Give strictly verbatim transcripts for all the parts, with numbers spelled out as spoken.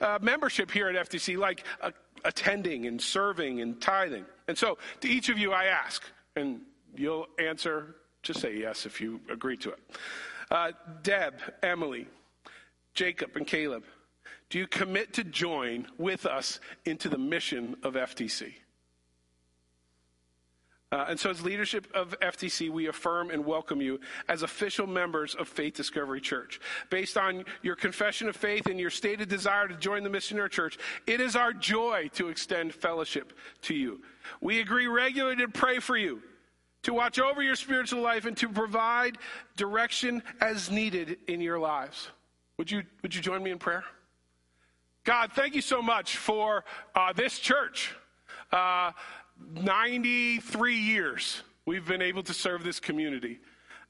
uh, membership here at F T C, like uh, attending and serving and tithing. And so to each of you, I ask, and you'll answer, just say yes if you agree to it. Uh, Deb, Emily, Jacob, and Caleb, do you commit to join with us into the mission of F T C? Uh, and so as leadership of F T C, we affirm and welcome you as official members of Faith Discovery Church. Based on your confession of faith and your stated desire to join the mission in our church, it is our joy to extend fellowship to you. We agree regularly to pray for you, to watch over your spiritual life, and to provide direction as needed in your lives. Would you, would you join me in prayer? God, thank you so much for uh, this church. Uh, ninety-three years we've been able to serve this community,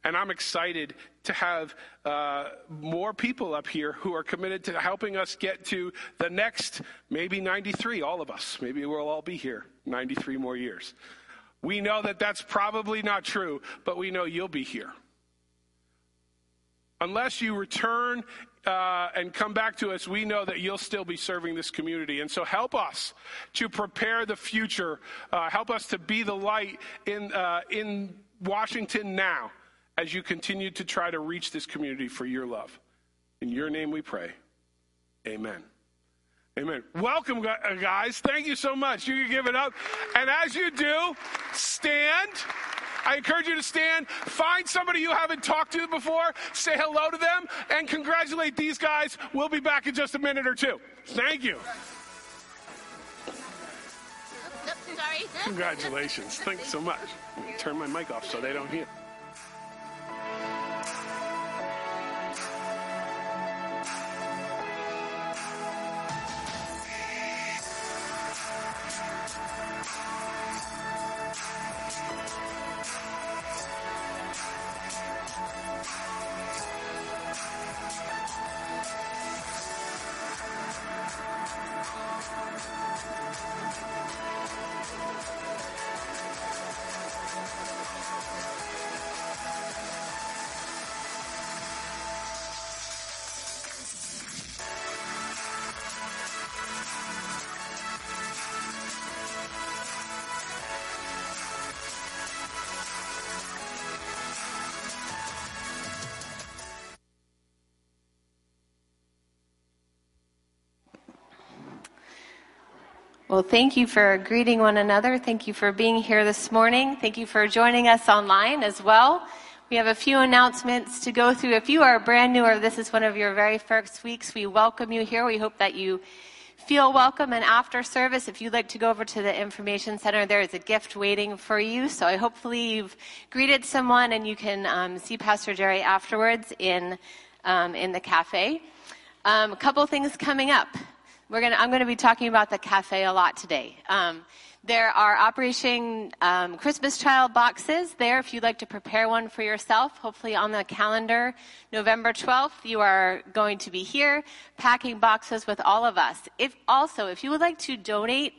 and I'm excited to have uh, more people up here who are committed to helping us get to the next, maybe ninety-three, all of us. Maybe we'll all be here ninety-three more years. We know that that's probably not true, but we know you'll be here. Unless you return uh, and come back to us, we know that you'll still be serving this community. And so help us to prepare the future. Uh, help us to be the light in, uh, in Washington now as you continue to try to reach this community for your love. In your name we pray. Amen. Amen. Welcome, guys. Thank you so much. You can give it up. And as you do, stand. I encourage you to stand, find somebody you haven't talked to before, say hello to them, and congratulate these guys. We'll be back in just a minute or two. Thank you. Oops, oops, sorry. Congratulations. Thanks so much. I'm going to turn my mic off so they don't hear. Well, thank you for greeting one another. Thank you for being here this morning. Thank you for joining us online as well. We have a few announcements to go through. If you are brand new or this is one of your very first weeks, we welcome you here. We hope that you feel welcome. And after service, if you'd like to go over to the information center, there is a gift waiting for you. So hopefully you've greeted someone and you can um, see Pastor Jerry afterwards in, um, in the cafe. Um, a couple things coming up. We're gonna, I'm going to be talking about the cafe a lot today. Um, there are Operation um, Christmas Child boxes there if you'd like to prepare one for yourself. Hopefully on the calendar, November twelfth, you are going to be here packing boxes with all of us. If also, if you would like to donate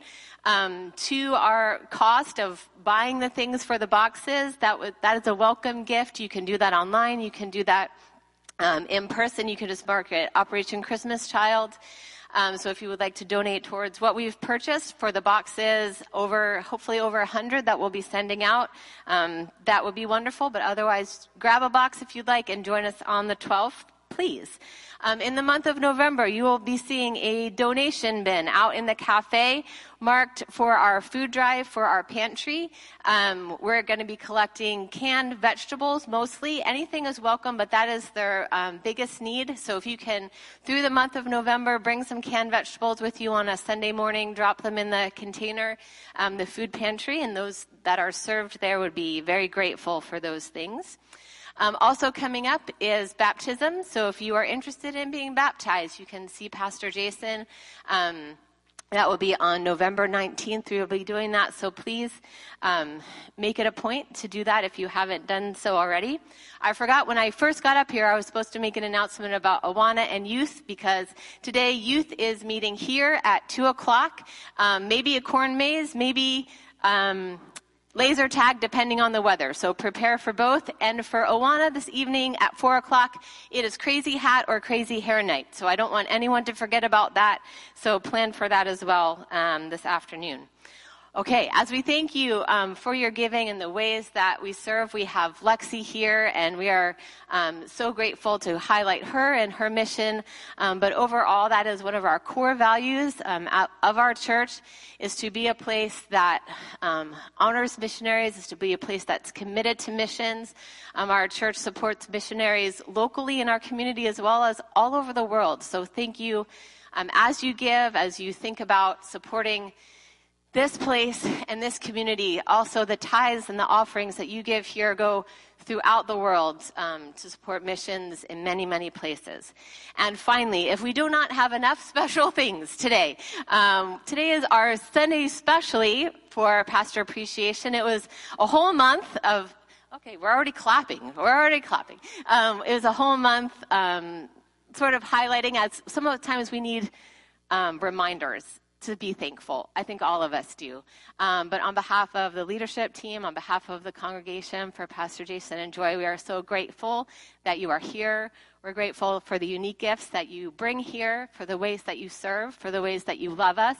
um, to our cost of buying the things for the boxes, that would, that is a welcome gift. You can do that online. You can do that um, in person. You can just mark it Operation Christmas Child. Um, so if you would like to donate towards what we've purchased for the boxes, over hopefully over one hundred that we'll be sending out, um, that would be wonderful. But otherwise, grab a box if you'd like and join us on the twelfth, please. Um, in the month of November, you will be seeing a donation bin out in the cafe marked for our food drive for our pantry. Um, we're going to be collecting canned vegetables mostly. Anything is welcome, but that is their um, biggest need. So if you can, through the month of November, bring some canned vegetables with you on a Sunday morning, drop them in the container, um, the food pantry, and those that are served there would be very grateful for those things. Um, also coming up is baptism. So if you are interested in being baptized, you can see Pastor Jason. Um, that will be on November nineteenth. We will be doing that. So please um, make it a point to do that if you haven't done so already. I forgot when I first got up here, I was supposed to make an announcement about Awana and youth, because today youth is meeting here at two o'clock. Um, maybe a corn maze, maybe... Um, Laser tag depending on the weather. So prepare for both. And for Awana this evening at four o'clock, it is crazy hat or crazy hair night. So I don't want anyone to forget about that. So plan for that as well um, this afternoon. Okay, as we thank you um, for your giving and the ways that we serve, we have Lexie here, and we are um, so grateful to highlight her and her mission. Um, but overall, that is one of our core values um, of our church, is to be a place that um, honors missionaries, is to be a place that's committed to missions. Um, our church supports missionaries locally in our community as well as all over the world. So thank you. Um, as you give, as you think about supporting this place and this community, also the tithes and the offerings that you give here go throughout the world um, to support missions in many, many places. And finally, if we do not have enough special things today, um, today is our Sunday specially for Pastor Appreciation. It was a whole month of, okay, we're already clapping. We're already clapping. Um, it was a whole month um, sort of highlighting, as some of the times we need um, reminders to be thankful. I think all of us do. Um, but on behalf of the leadership team, on behalf of the congregation, for Pastor Jason and Joy, we are so grateful that you are here. We're grateful for the unique gifts that you bring here, for the ways that you serve, for the ways that you love us.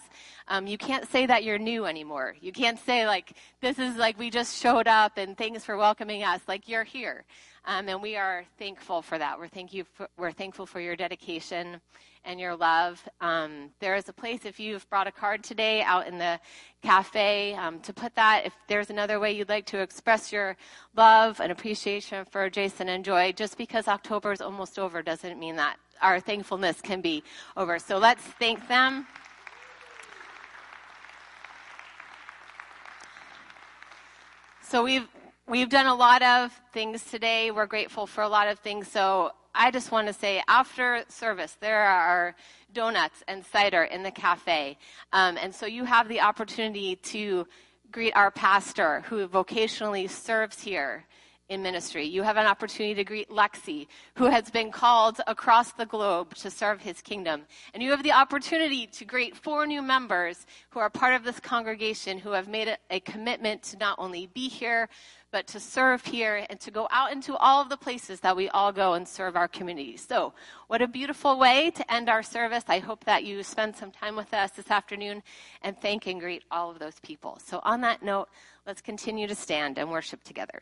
Um, you can't say that you're new anymore. You can't say, like, this is like we just showed up and thanks for welcoming us. Like, you're here. Um, and we are thankful for that. We're, thank you for, we're thankful for your dedication and your love. Um, there is a place, if you've brought a card today out in the cafe, um, to put that. If there's another way you'd like to express your love and appreciation for Jason and Joy, just because October is almost over doesn't mean that our thankfulness can be over. So let's thank them. So we've We've done a lot of things today. We're grateful for a lot of things. So I just want to say, after service, there are donuts and cider in the cafe. Um, and so you have the opportunity to greet our pastor, who vocationally serves here in ministry. You have an opportunity to greet Lexie, who has been called across the globe to serve his kingdom. And you have the opportunity to greet four new members who are part of this congregation, who have made a, a commitment to not only be here, but to serve here and to go out into all of the places that we all go and serve our community. So what a beautiful way to end our service. I hope that you spend some time with us this afternoon and thank and greet all of those people. So on that note, let's continue to stand and worship together.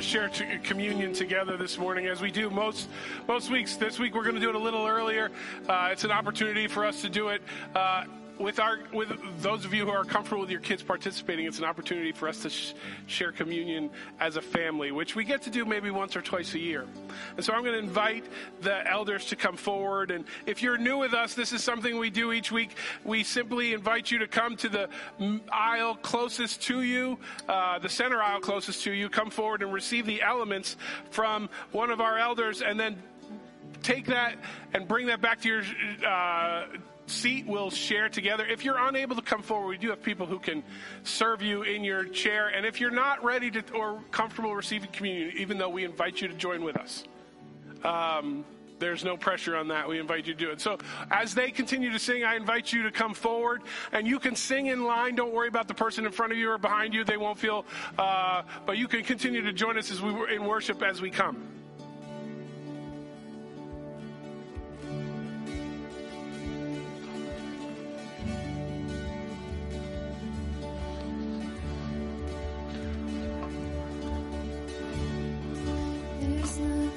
Share communion together this morning, as we do most most weeks. This week we're going to do it a little earlier. Uh, it's an opportunity for us to do it uh, with our with those of you who are comfortable with your kids participating. It's an opportunity for us to sh- share communion as a family, which we get to do maybe once or twice a year. And so I'm going to invite the elders to come forward. And if you're new with us, this is something we do each week. We simply invite you to come to the aisle closest to you, uh, the center aisle closest to you. Come forward and receive the elements from one of our elders, and then take that and bring that back to your uh seat. We'll share together. If you're unable to come forward, we do have people who can serve you in your chair. And if you're not ready to or comfortable receiving communion, even though we invite you to join with us, um, there's no pressure on that. We invite you to do it. So as they continue to sing, I invite you to come forward, and you can sing in line. Don't worry about the person in front of you or behind you. They won't feel, uh, but you can continue to join us as we were in worship as we come. Thank you.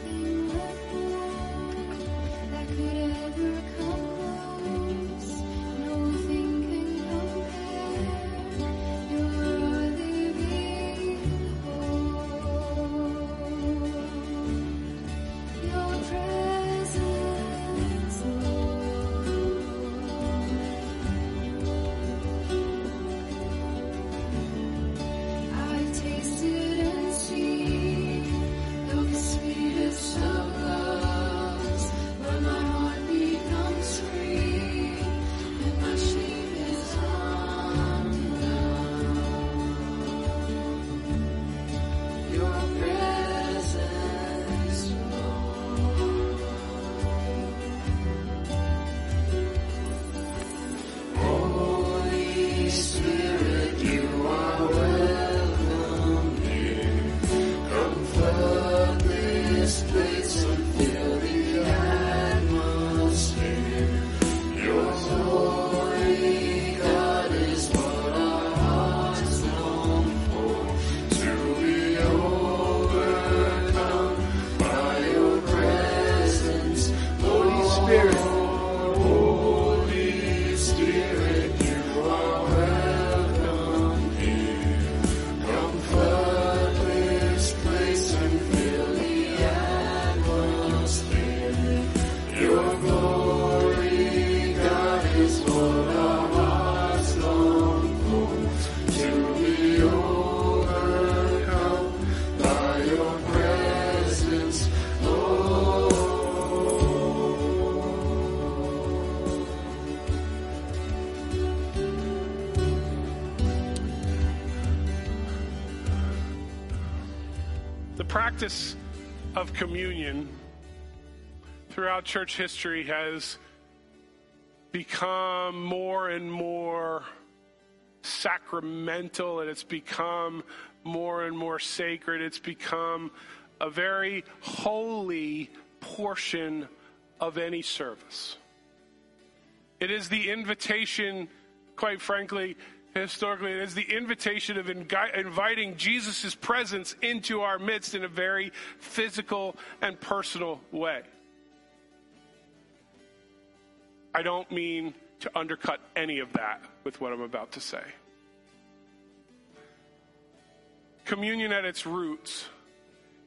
practice of communion throughout church history has become more and more sacramental, and it's become more and more sacred. It's become a very holy portion of any service. It is the invitation, quite frankly, historically, it is the invitation of inviting Jesus' presence into our midst in a very physical and personal way. I don't mean to undercut any of that with what I'm about to say. Communion at its roots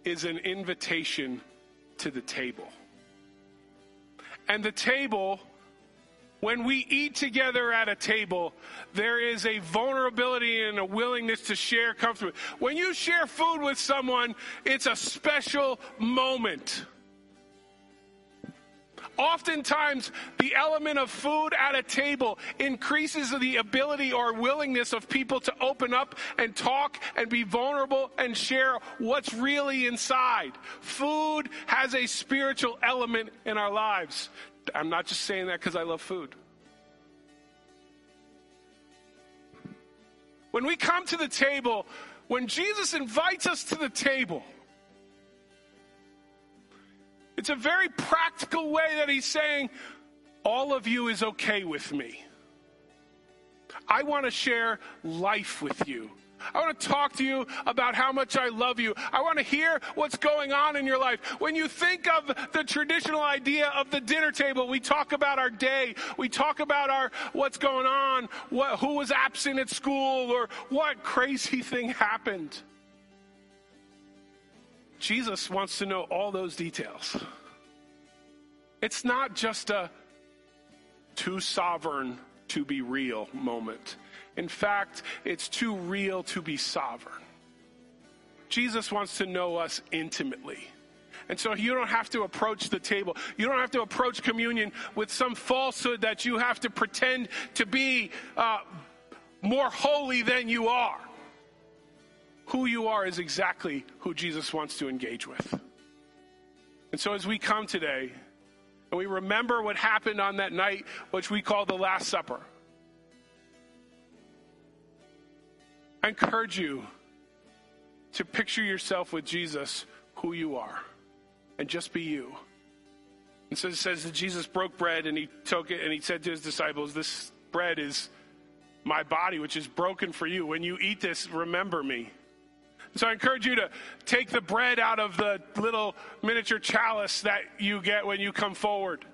is an invitation to the table. And the table, when we eat together at a table, there is a vulnerability and a willingness to share comfortably. When you share food with someone, it's a special moment. Oftentimes, the element of food at a table increases the ability or willingness of people to open up and talk and be vulnerable and share what's really inside. Food has a spiritual element in our lives. I'm not just saying that because I love food. When we come to the table, when Jesus invites us to the table, it's a very practical way that he's saying, all of you is okay with me. I want to share life with you. I want to talk to you about how much I love you. I want to hear what's going on in your life. When you think of the traditional idea of the dinner table, we talk about our day. We talk about our what's going on, what, who was absent at school, or what crazy thing happened. Jesus wants to know all those details. It's not just a too sovereign to be real moment. In fact, it's too real to be sovereign. Jesus wants to know us intimately. And so you don't have to approach the table. You don't have to approach communion with some falsehood that you have to pretend to be uh, more holy than you are. Who you are is exactly who Jesus wants to engage with. And so as we come today, and we remember what happened on that night, which we call the Last Supper, I encourage you to picture yourself with Jesus, who you are, and just be you. And so it says that Jesus broke bread, and he took it, and he said to his disciples, this bread is my body, which is broken for you. When you eat this, remember me. So I encourage you to take the bread out of the little miniature chalice that you get when you come forward.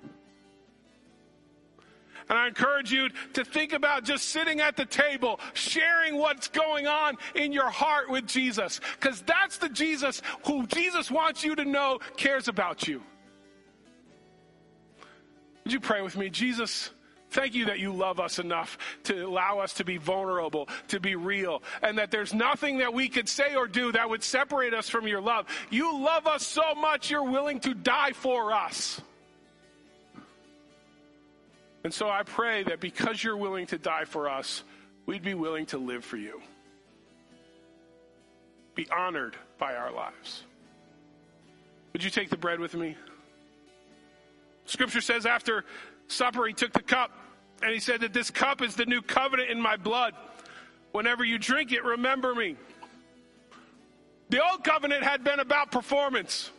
And I encourage you to think about just sitting at the table, sharing what's going on in your heart with Jesus. Because that's the Jesus who Jesus wants you to know cares about you. Would you pray with me? Jesus, thank you that you love us enough to allow us to be vulnerable, to be real, and that there's nothing that we could say or do that would separate us from your love. You love us so much, you're willing to die for us. And so I pray that because you're willing to die for us, we'd be willing to live for you. Be honored by our lives. Would you take the bread with me? Scripture says after supper, he took the cup, and he said that this cup is the new covenant in my blood. Whenever you drink it, remember me. The old covenant had been about performance.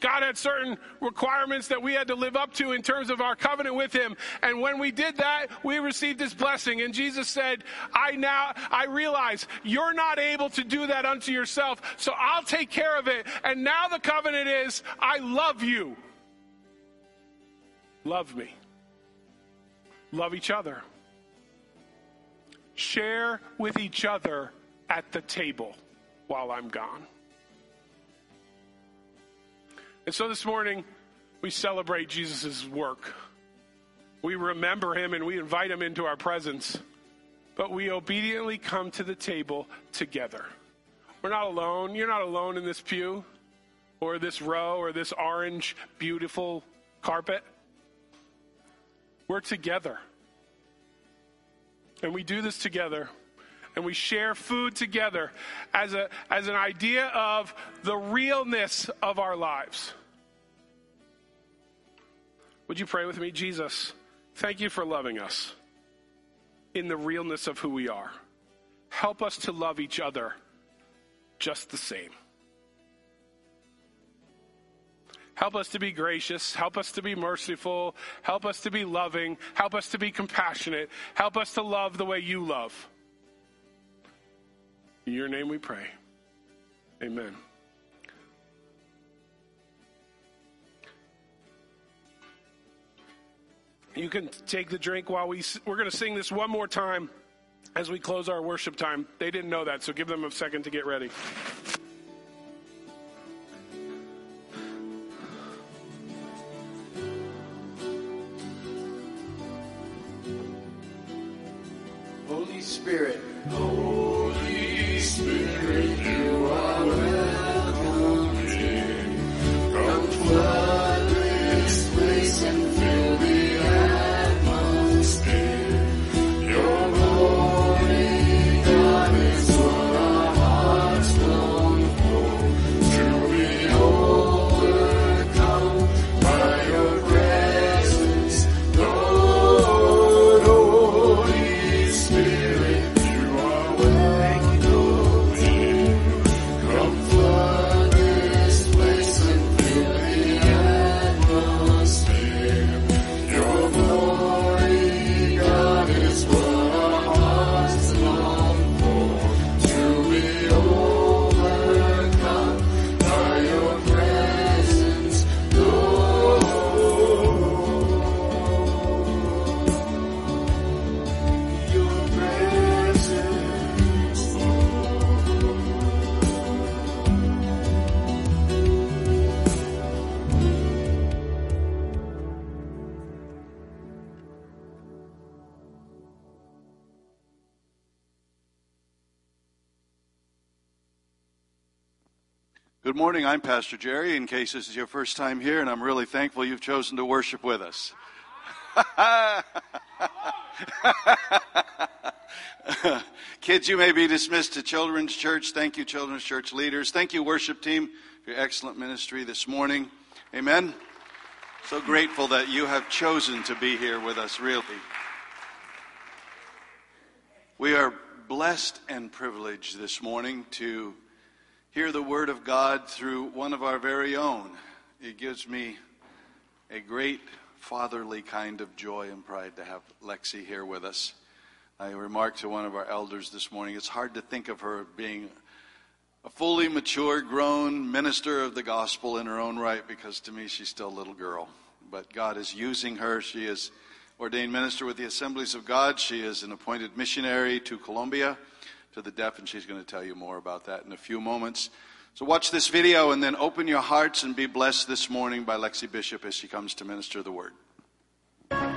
God had certain requirements that we had to live up to in terms of our covenant with him. And when we did that, we received his blessing. And Jesus said, I now, I realize you're not able to do that unto yourself, so I'll take care of it. And now the covenant is, I love you. Love me. Love each other. Share with each other at the table while I'm gone. And so this morning, we celebrate Jesus' work. We remember him and we invite him into our presence. But we obediently come to the table together. We're not alone. You're not alone in this pew or this row or this orange, beautiful carpet. We're together. And we do this together. and we share food together as a as an idea of the realness of our lives. Would you pray with me? Jesus, thank you for loving us in the realness of who we are. Help us to love each other just the same. Help us to be gracious. Help us to be merciful. Help us to be loving. Help us to be compassionate. Help us to love the way you love. In your name we pray. Amen. You can take the drink while we, we're going to sing this one more time as we close our worship time. They didn't know that, so give them a second to get ready. Holy Spirit, Holy Spirit, you are welcome here. Come flood this place and fill the atmosphere. Your glory, God, is what our hearts long for, to be overcome by your presence, Lord. Holy Spirit. Good morning, I'm Pastor Jerry, in case this is your first time here, and I'm really thankful you've chosen to worship with us. Kids, you may be dismissed to Children's Church. Thank you, Children's Church leaders. Thank you, worship team, for your excellent ministry this morning. Amen. So grateful that you have chosen to be here with us, really. We are blessed and privileged this morning to hear the word of God through one of our very own. It gives me a great fatherly kind of joy and pride to have Lexie here with us. I remarked to one of our elders this morning, it's hard to think of her being a fully mature, grown minister of the gospel in her own right, because to me she's still a little girl. But God is using her. She is ordained minister with the Assemblies of God. She is an appointed missionary to Colombia, to the deaf, and she's going to tell you more about that in a few moments. So watch this video and then open your hearts and be blessed this morning by Lexie Bishop as she comes to minister the word. Thank you.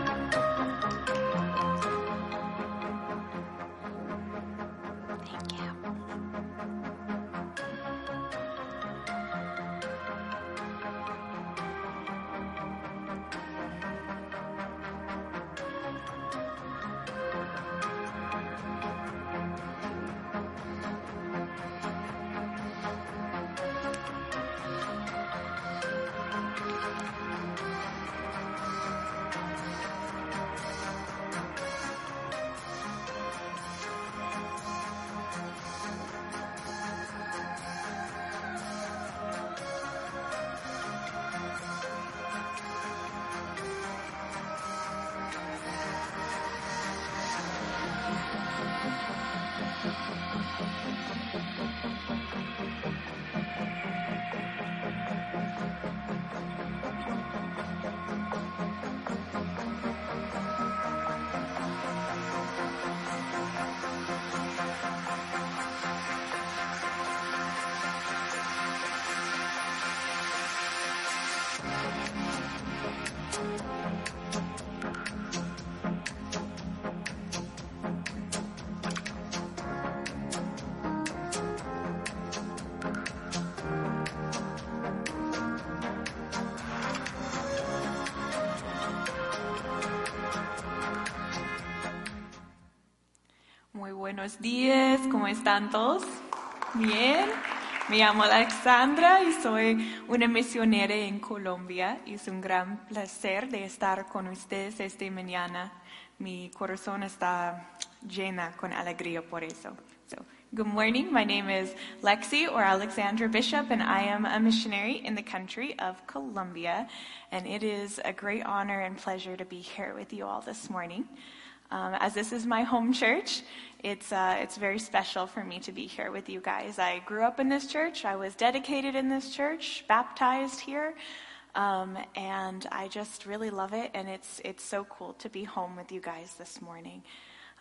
Buenos días, ¿cómo están todos? Bien, me llamo Alexandra y soy una misionera en Colombia. Es un gran placer de estar con ustedes esta mañana. Mi corazón está llena con alegría por eso. So, good morning, my name is Lexie or Alexandra Bishop, and I am a missionary in the country of Colombia, and it is a great honor and pleasure to be here with you all this morning. Um, as this is my home church, it's uh, it's very special for me to be here with you guys. I grew up in this church, I was dedicated in this church, baptized here, um, and I just really love it, and it's it's so cool to be home with you guys this morning.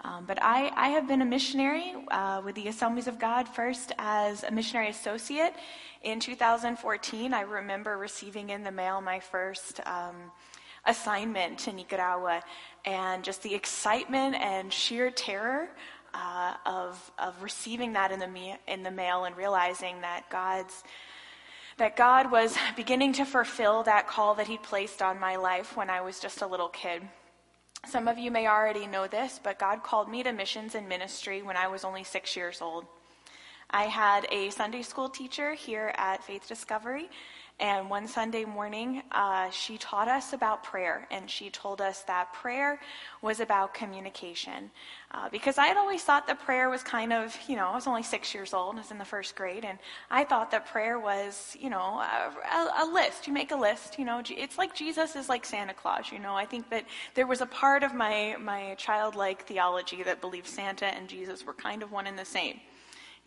Um, but I, I have been a missionary uh, with the Assemblies of God, first as a missionary associate. In two thousand fourteen, I remember receiving in the mail my first um, assignment to Nicaragua, and just the excitement and sheer terror uh, of of receiving that in the me- in the mail, and realizing that God's that God was beginning to fulfill that call that He placed on my life when I was just a little kid. Some of you may already know this, but God called me to missions and ministry when I was only six years old. I had a Sunday school teacher here at Faith Discovery, and one Sunday morning, uh, she taught us about prayer, and she told us that prayer was about communication. Uh, because I had always thought that prayer was kind of, you know, I was only six years old, I was in the first grade, and I thought that prayer was, you know, a, a list. You make a list, you know, it's like Jesus is like Santa Claus, you know. I think that there was a part of my, my childlike theology that believed Santa and Jesus were kind of one and the same.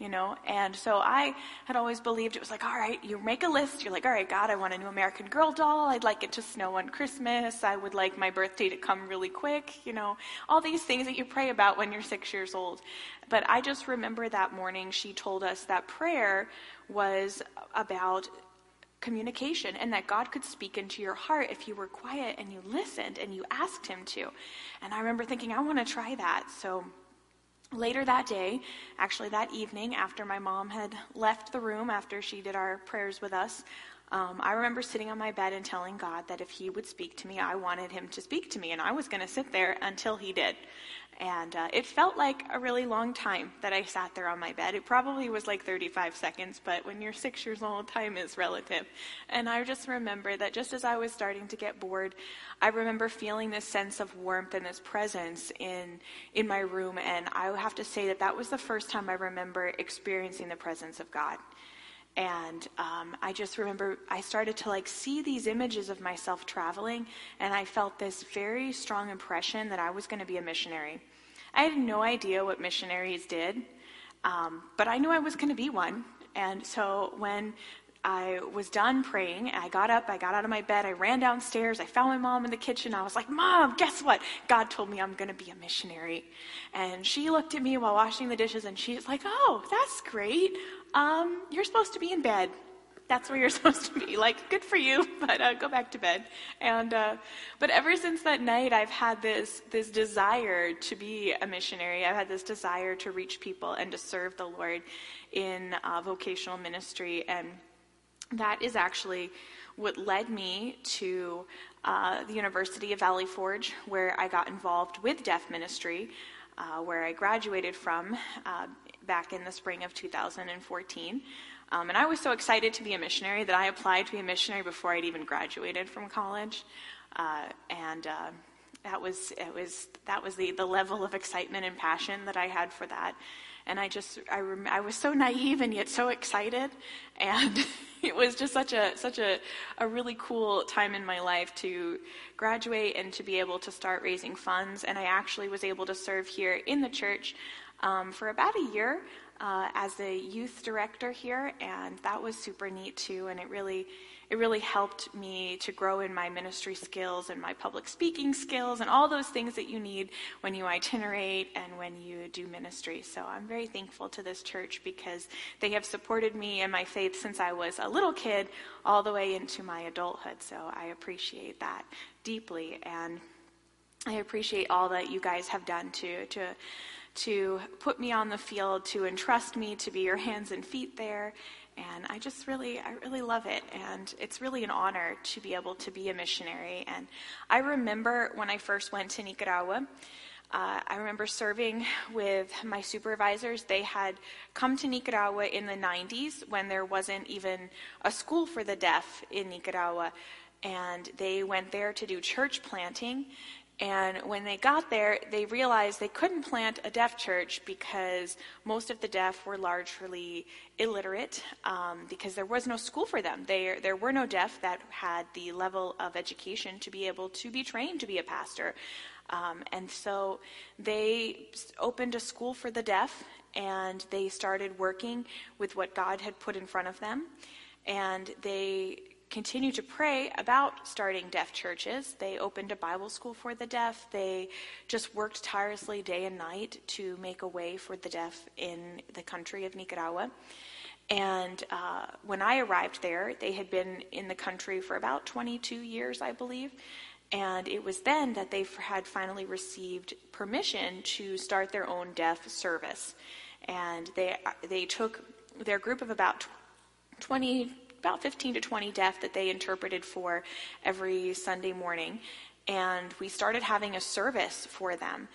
You know, and so I had always believed it was like, all right, you make a list. You're like, all right, God, I want a new American Girl doll. I'd like it to snow on Christmas. I would like my birthday to come really quick. You know, all these things that you pray about when you're six years old. But I just remember that morning she told us that prayer was about communication, and that God could speak into your heart if you were quiet and you listened and you asked Him to. And I remember thinking, I want to try that. So later that day, actually that evening, after my mom had left the room after she did our prayers with us, um, I remember sitting on my bed and telling God that if He would speak to me, I wanted Him to speak to me, and I was going to sit there until He did. And uh, it felt like a really long time that I sat there on my bed. It probably was like thirty-five seconds, but when you're six years old, time is relative. And I just remember that just as I was starting to get bored, I remember feeling this sense of warmth and this presence in in my room. And I have to say that that was the first time I remember experiencing the presence of God. And um, I just remember I started to like see these images of myself traveling, and I felt this very strong impression that I was going to be a missionary. I had no idea what missionaries did, um, but I knew I was going to be one. And so when I was done praying, I got up, I got out of my bed, I ran downstairs, I found my mom in the kitchen, I was like, Mom, guess what? God told me I'm going to be a missionary. And she looked at me while washing the dishes, and she's like, oh, that's great. Um, you're supposed to be in bed. That's where you're supposed to be. Like, good for you, but uh, go back to bed. And uh, but ever since that night, I've had this this desire to be a missionary. I've had this desire to reach people and to serve the Lord in uh, vocational ministry. And that is actually what led me to uh, the University of Valley Forge, where I got involved with deaf ministry, uh, where I graduated from uh, back in the spring of two thousand fourteen. Um, and I was so excited to be a missionary that I applied to be a missionary before I'd even graduated from college. Uh, and uh, that was it was that was the, the level of excitement and passion that I had for that. And I just I rem- I was so naive and yet so excited, and it was just such a such a, a really cool time in my life to graduate and to be able to start raising funds. And I actually was able to serve here in the church um, for about a year uh, as a youth director here, and that was super neat too. And it really it really helped me to grow in my ministry skills and my public speaking skills and all those things that you need when you itinerate and when you do ministry. So I'm very thankful to this church because they have supported me and my faith since I was a little kid all the way into my adulthood. So I appreciate that deeply, and I appreciate all that you guys have done to to to put me on the field, to entrust me to be your hands and feet there. And I just really, I really love it. And it's really an honor to be able to be a missionary. And I remember when I first went to Nicaragua, Uh, I remember serving with my supervisors. They had come to Nicaragua in the nineties when there wasn't even a school for the deaf in Nicaragua. And they went there to do church planting. And when they got there, they realized they couldn't plant a deaf church because most of the deaf were largely illiterate, um, because there was no school for them. They, there were no deaf that had the level of education to be able to be trained to be a pastor. Um, and so they opened a school for the deaf, and they started working with what God had put in front of them. And they continue to pray about starting deaf churches. They opened a Bible school for the deaf. They just worked tirelessly day and night to make a way for the deaf in the country of Nicaragua. And uh, when I arrived there, they had been in the country for about twenty-two years, I believe. And it was then that they had finally received permission to start their own deaf service. And they they took their group of about twenty About fifteen to twenty deaf that they interpreted for every Sunday morning, and we started having a service for them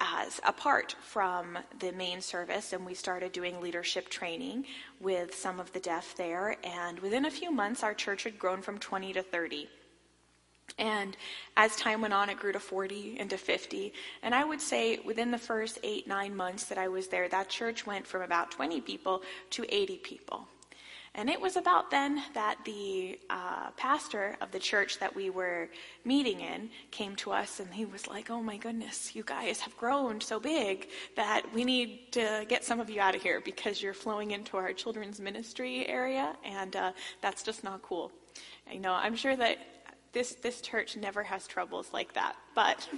as apart from the main service, and we started doing leadership training with some of the deaf there. And within a few months, our church had grown from twenty to thirty. And as time went on, it grew to forty and to fifty. And I would say within the first eight, nine months that I was there, that church went from about twenty people to eighty people. And it was about then that the uh, pastor of the church that we were meeting in came to us, and he was like, "Oh my goodness, you guys have grown so big that we need to get some of you out of here because you're flowing into our children's ministry area, and uh, that's just not cool." You know, I'm sure that this this church never has troubles like that, but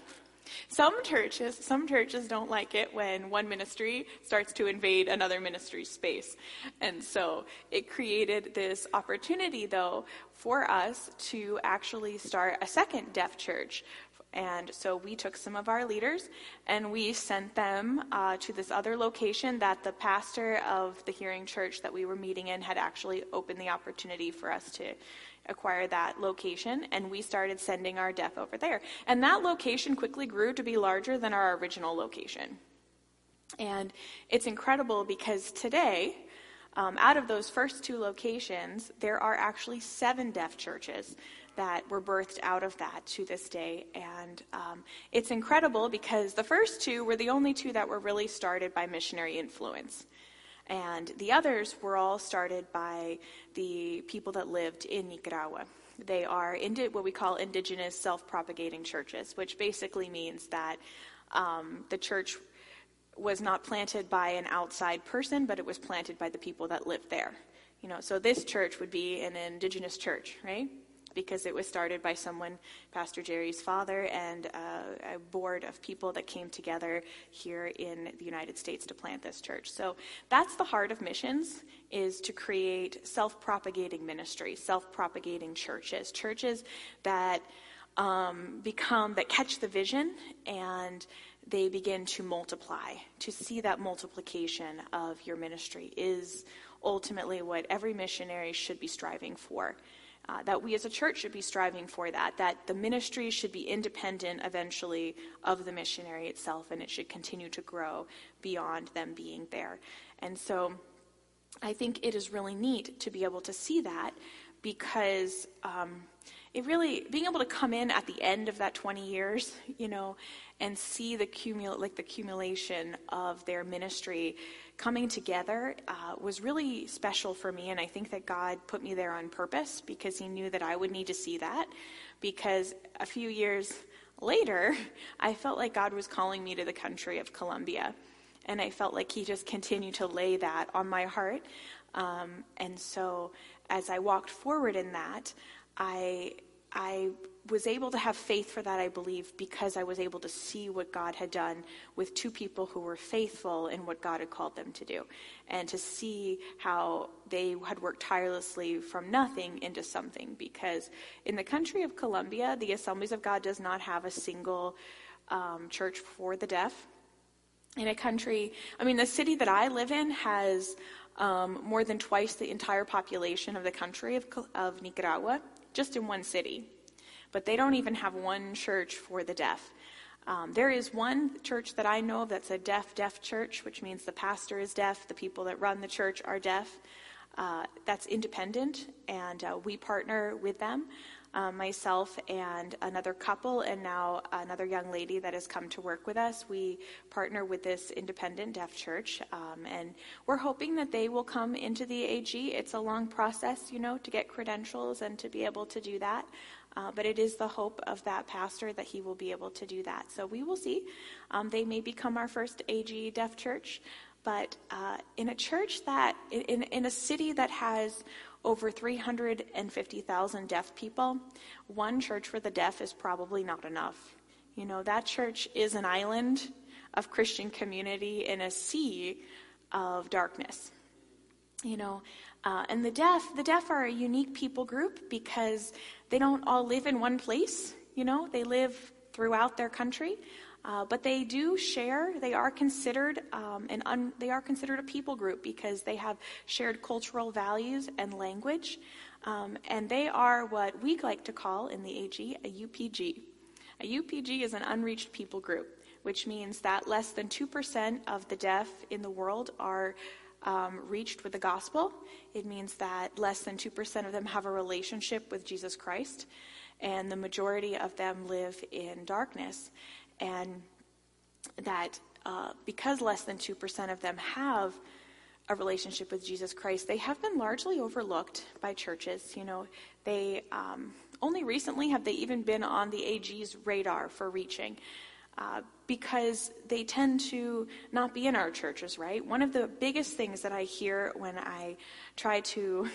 some churches, some churches don't like it when one ministry starts to invade another ministry space. And so it created this opportunity, though, for us to actually start a second deaf church. And so we took some of our leaders and we sent them uh, to this other location that the pastor of the hearing church that we were meeting in had actually opened the opportunity for us to acquire that location, and we started sending our deaf over there. And that location quickly grew to be larger than our original location. And it's incredible because today, um, out of those first two locations, there are actually seven deaf churches that were birthed out of that to this day. And um, it's incredible because the first two were the only two that were really started by missionary influence. And the others were all started by the people that lived in Nicaragua. They are indi- what we call indigenous self-propagating churches, which basically means that um, the church was not planted by an outside person, but it was planted by the people that lived there. You know, so this church would be an indigenous church, right? Because it was started by someone, Pastor Jerry's father, and uh, a board of people that came together here in the United States to plant this church. So that's the heart of missions, is to create self-propagating ministries, self-propagating churches, churches that um, become, that catch the vision, and they begin to multiply. To see that multiplication of your ministry is ultimately what every missionary should be striving for. Uh, that we as a church should be striving for that, that the ministry should be independent eventually of the missionary itself, and it should continue to grow beyond them being there. And so I think it is really neat to be able to see that, because um, it really, being able to come in at the end of that twenty years, you know, and see the cumul like the accumulation of their ministry coming together uh, was really special for me. And I think that God put me there on purpose because he knew that I would need to see that, because a few years later, I felt like God was calling me to the country of Colombia. And I felt like he just continued to lay that on my heart. Um, and so as I walked forward in that, I I was able to have faith for that, I believe, because I was able to see what God had done with two people who were faithful in what God had called them to do, and to see how they had worked tirelessly from nothing into something. Because in the country of Colombia, the Assemblies of God does not have a single um, church for the deaf. In a country, I mean, the city that I live in has um, more than twice the entire population of the country of, of Nicaragua, just in one city. But they don't even have one church for the deaf. Um, there is one church that I know of that's a deaf, deaf church, which means the pastor is deaf, the people that run the church are deaf. Uh, that's independent, and uh, we partner with them, uh, myself and another couple, and now another young lady that has come to work with us. We partner with this independent deaf church, um, and we're hoping that they will come into the A G. It's a long process, you know, to get credentials and to be able to do that. Uh, but it is the hope of that pastor that he will be able to do that. So we will see. Um, they may become our first A G deaf church. But uh, in a church that, in, in a city that has over three hundred fifty thousand deaf people, one church for the deaf is probably not enough. You know, that church is an island of Christian community in a sea of darkness. You know, uh, and the deaf, the deaf are a unique people group because they don't all live in one place. You know, they live throughout their country. Uh, but they do share. They are considered um, an un, they are considered a people group because they have shared cultural values and language, um, and they are what we like to call in the A G a U P G. A U P G is an unreached people group, which means that less than two percent of the deaf in the world are um, reached with the gospel. It means that less than two percent of them have a relationship with Jesus Christ, and the majority of them live in darkness. And that uh, because less than two percent of them have a relationship with Jesus Christ, they have been largely overlooked by churches. You know, they um, only recently have they even been on the A G's radar for reaching uh, because they tend to not be in our churches, right? One of the biggest things that I hear when I try to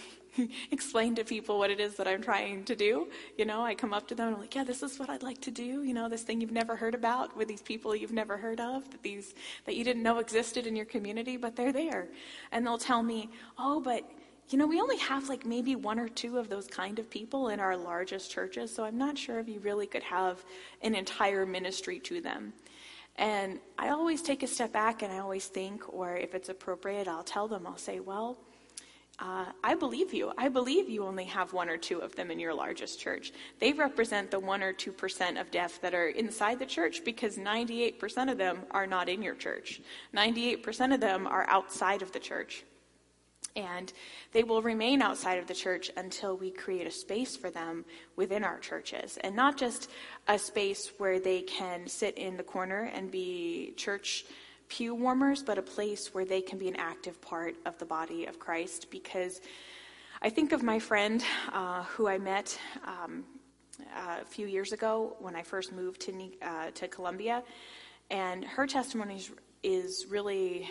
explain to people what it is that I'm trying to do. You know, I come up to them and I'm like, yeah, this is what I'd like to do. You know, this thing you've never heard about with these people you've never heard of, that these that you didn't know existed in your community, but they're there. And they'll tell me, oh, but, you know, we only have like maybe one or two of those kind of people in our largest churches, so I'm not sure if you really could have an entire ministry to them. And I always take a step back and I always think, or if it's appropriate, I'll tell them, I'll say, well, Uh, I believe you. I believe you only have one or two of them in your largest church. They represent the one or two percent of deaf that are inside the church because ninety-eight percent of them are not in your church. ninety-eight percent of them are outside of the church. And they will remain outside of the church until we create a space for them within our churches. And not just a space where they can sit in the corner and be church pew warmers, but a place where they can be an active part of the body of Christ. Because I think of my friend uh, who I met um, a few years ago when I first moved to uh, to Colombia, and her testimony is really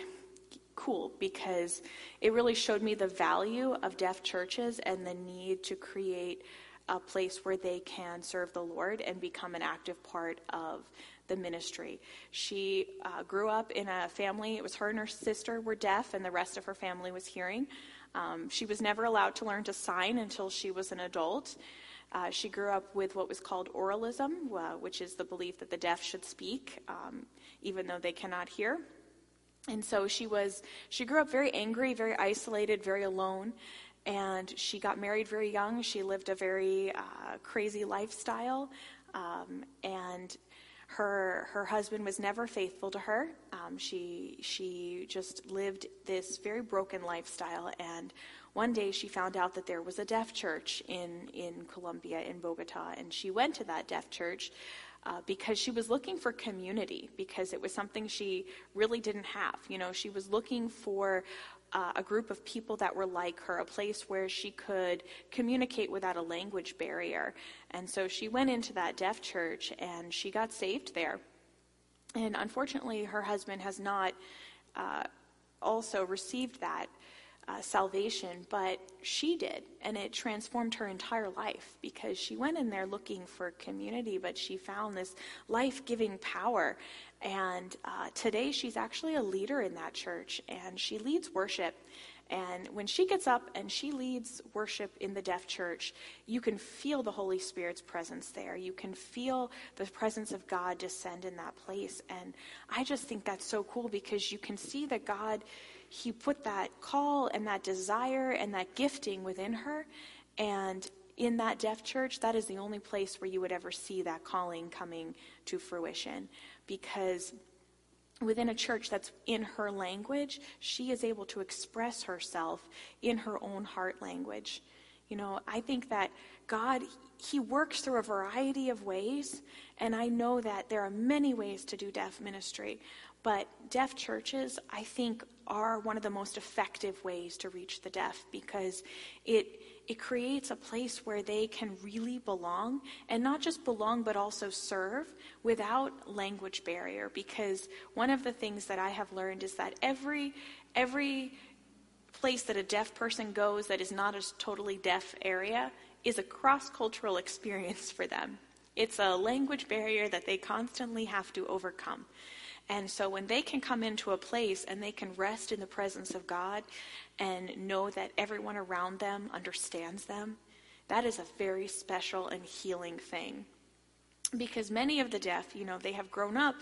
cool because it really showed me the value of deaf churches and the need to create a place where they can serve the Lord and become an active part of the ministry. She uh, grew up in a family, it was her and her sister were deaf and the rest of her family was hearing. Um, she was never allowed to learn to sign until she was an adult. Uh, she grew up with what was called oralism, uh, which is the belief that the deaf should speak, um, even though they cannot hear. And so she was, she grew up very angry, very isolated, very alone. And she got married very young. She lived a very uh, crazy lifestyle. Um, and her her husband was never faithful to her. Um, she she just lived this very broken lifestyle. And one day she found out that there was a deaf church in, in Colombia, in Bogota. And she went to that deaf church uh, because she was looking for community, because it was something she really didn't have. You know, she was looking for Uh, a group of people that were like her, a place where she could communicate without a language barrier. And so she went into that deaf church and she got saved there. And unfortunately, her husband has not uh, also received that uh, salvation, but she did. And it transformed her entire life because she went in there looking for community, but she found this life-giving power. And uh, today she's actually a leader in that church, and she leads worship. And when she gets up and she leads worship in the deaf church, you can feel the Holy Spirit's presence there. You can feel the presence of God descend in that place. And I just think that's so cool because you can see that God, He put that call and that desire and that gifting within her, and in that deaf church, that is the only place where you would ever see that calling coming to fruition, because within a church that's in her language, she is able to express herself in her own heart language. You know, I think that God, he works through a variety of ways, and I know that there are many ways to do deaf ministry, but deaf churches, I think, are one of the most effective ways to reach the deaf, because it it creates a place where they can really belong, and not just belong, but also serve without language barrier. Because one of the things that I have learned is that every every place that a deaf person goes that is not a totally deaf area is a cross-cultural experience for them. It's a language barrier that they constantly have to overcome. And so when they can come into a place and they can rest in the presence of God and know that everyone around them understands them, that is a very special and healing thing. Because many of the deaf, you know, they have grown up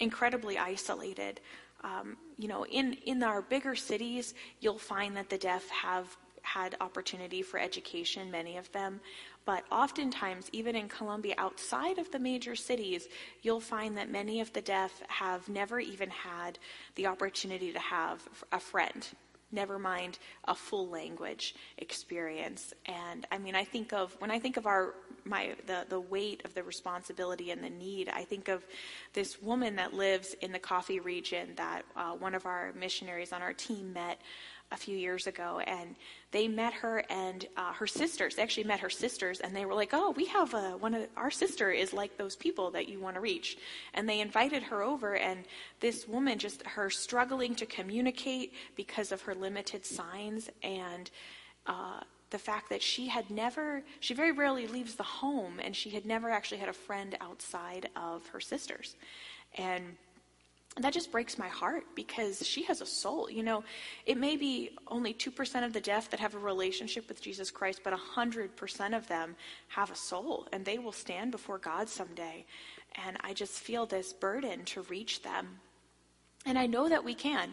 incredibly isolated. Um, you know, in, in our bigger cities, you'll find that the deaf have had opportunity for education, many of them. But oftentimes, even in Colombia, outside of the major cities, you'll find that many of the deaf have never even had the opportunity to have a friend, never mind a full language experience. And I mean, I think of, when I think of our, my, the, the weight of the responsibility and the need, I think of this woman that lives in the coffee region that uh, one of our missionaries on our team met a few years ago, and they met her and uh, her sisters. They actually met her sisters, and they were like, "Oh, we have a, one of our sister is like those people that you want to reach." And they invited her over, and this woman, just her struggling to communicate because of her limited signs, and uh, the fact that she had never, she very rarely leaves the home, and she had never actually had a friend outside of her sisters, and. That just breaks my heart, because she has a soul. You know, it may be only two percent of the deaf that have a relationship with Jesus Christ, but one hundred percent of them have a soul, and they will stand before God someday. And I just feel this burden to reach them. And I know that we can.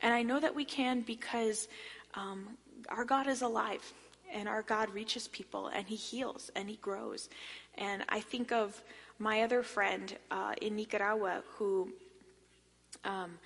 And I know that we can because um, our God is alive, and our God reaches people, and he heals, and he grows. And I think of my other friend uh, in Nicaragua who... Um,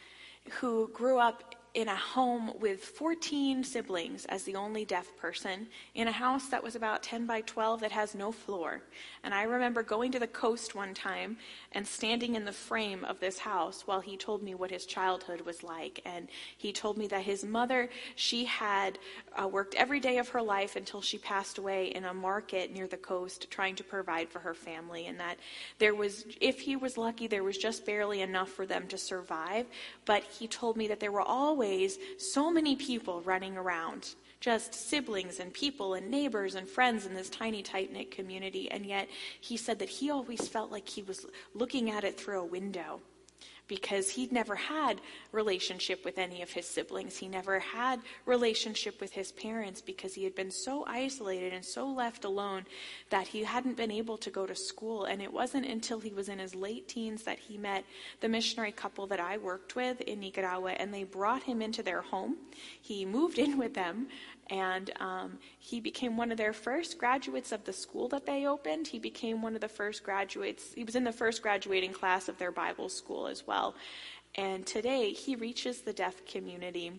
who grew up in a home with fourteen siblings as the only deaf person, in a house that was about ten by twelve that has no floor. And I remember going to the coast one time and standing in the frame of this house while he told me what his childhood was like. And he told me that his mother, she had uh, worked every day of her life until she passed away in a market near the coast, trying to provide for her family. And that there was, if he was lucky, there was just barely enough for them to survive. But he told me that there were always so many people running around, just siblings and people and neighbors and friends in this tiny tight-knit community. And yet he said that he always felt like he was looking at it through a window, because he'd never had relationship with any of his siblings. He never had relationship with his parents, because he had been so isolated and so left alone that he hadn't been able to go to school. And it wasn't until he was in his late teens that he met the missionary couple that I worked with in Nicaragua, and they brought him into their home. He moved in with them, and um, he became one of their first graduates of the school that they opened. He became one of the first graduates. He was in the first graduating class of their Bible school as well. Well. And today he reaches the deaf community,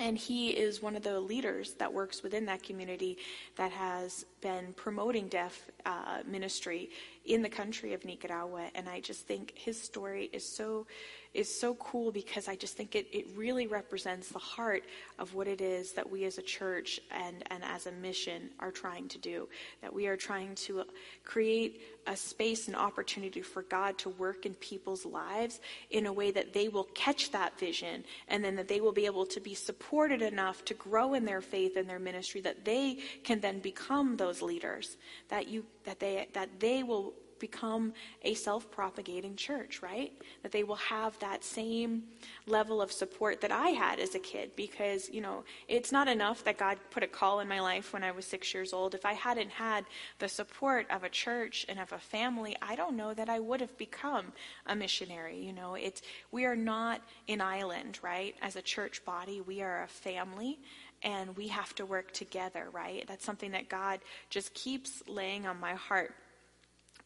and he is one of the leaders that works within that community that has been promoting deaf uh, ministry in the country of Nicaragua. And I just think his story is so is so cool, because I just think it, it really represents the heart of what it is that we as a church and, and as a mission are trying to do, that we are trying to create a space and opportunity for God to work in people's lives in a way that they will catch that vision, and then that they will be able to be supported enough to grow in their faith and their ministry, that they can then become those leaders, that you that they that they will become a self-propagating church, right? That they will have that same level of support that I had as a kid, because, you know, it's not enough that God put a call in my life when I was six years old. If I hadn't had the support of a church and of a family, I don't know that I would have become a missionary. You know, it's, we are not an island, right? As a church body, we are a family. and we have to work together, right? That's something that God just keeps laying on my heart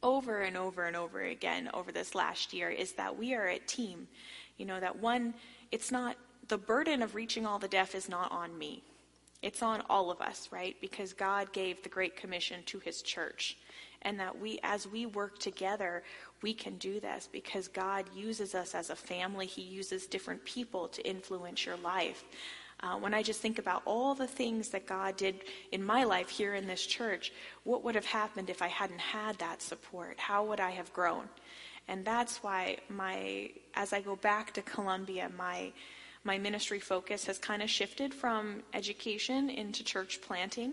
over and over and over again over this last year, is that we are a team. You know, that one, it's not, the burden of reaching all the deaf is not on me. It's on all of us, right? Because God gave the Great Commission to his church. And that we, as we work together, we can do this because God uses us as a family. He uses different people to influence your life. Uh, when I just think about all the things that God did in my life here in this church, what would have happened if I hadn't had that support? How would I have grown? And that's why my, as I go back to Colombia, my my ministry focus has kind of shifted from education into church planting.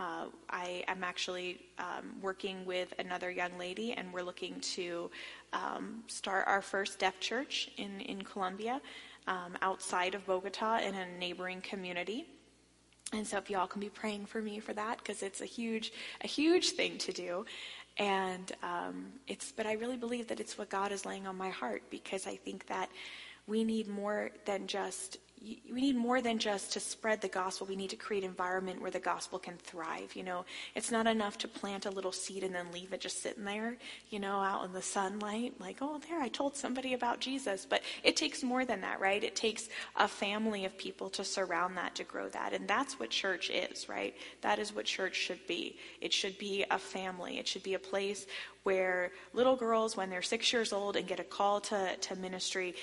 Uh, I am actually um, working with another young lady, and we're looking to um, start our first deaf church in, in Colombia, um, outside of Bogota in a neighboring community. And so if y'all can be praying for me for that, because it's a huge, a huge thing to do. And um, it's, but I really believe that it's what God is laying on my heart, because I think that we need more than just We need more than just to spread the gospel. We need to create an environment where the gospel can thrive. You know, it's not enough to plant a little seed and then leave it just sitting there, you know, out in the sunlight, like, oh, there, I told somebody about Jesus. But it takes more than that, right? It takes a family of people to surround that, to grow that. And that's what church is, right? That is what church should be. It should be a family. It should be a place where little girls, when they're six years old and get a call to, to ministry,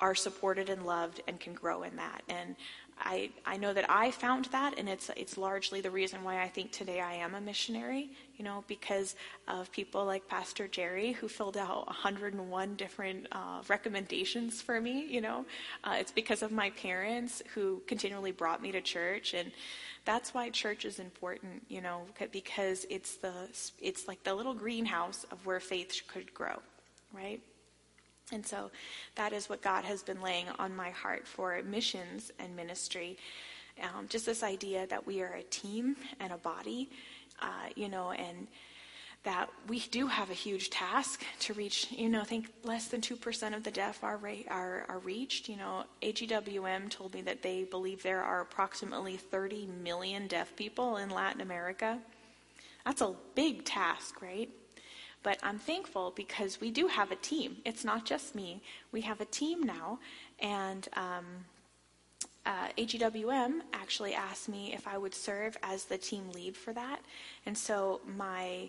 are supported and loved and can grow in that. And I I know that I found that, and it's it's largely the reason why I think today I am a missionary, you know, because of people like Pastor Jerry, who filled out one hundred one different uh, recommendations for me, you know. Uh, it's because of my parents, who continually brought me to church, and that's why church is important, you know, because it's the it's like the little greenhouse of where faith could grow, right? And so that is what God has been laying on my heart for missions and ministry. Um, just this idea that we are a team and a body, uh, you know, and that we do have a huge task to reach, you know, I think less than two percent of the deaf are, are, are reached. You know, A G W M told me that they believe there are approximately thirty million deaf people in Latin America. That's a big task, right? But I'm thankful because we do have a team. It's not just me. We have a team now. And um, uh, A G W M actually asked me if I would serve as the team lead for that. And so my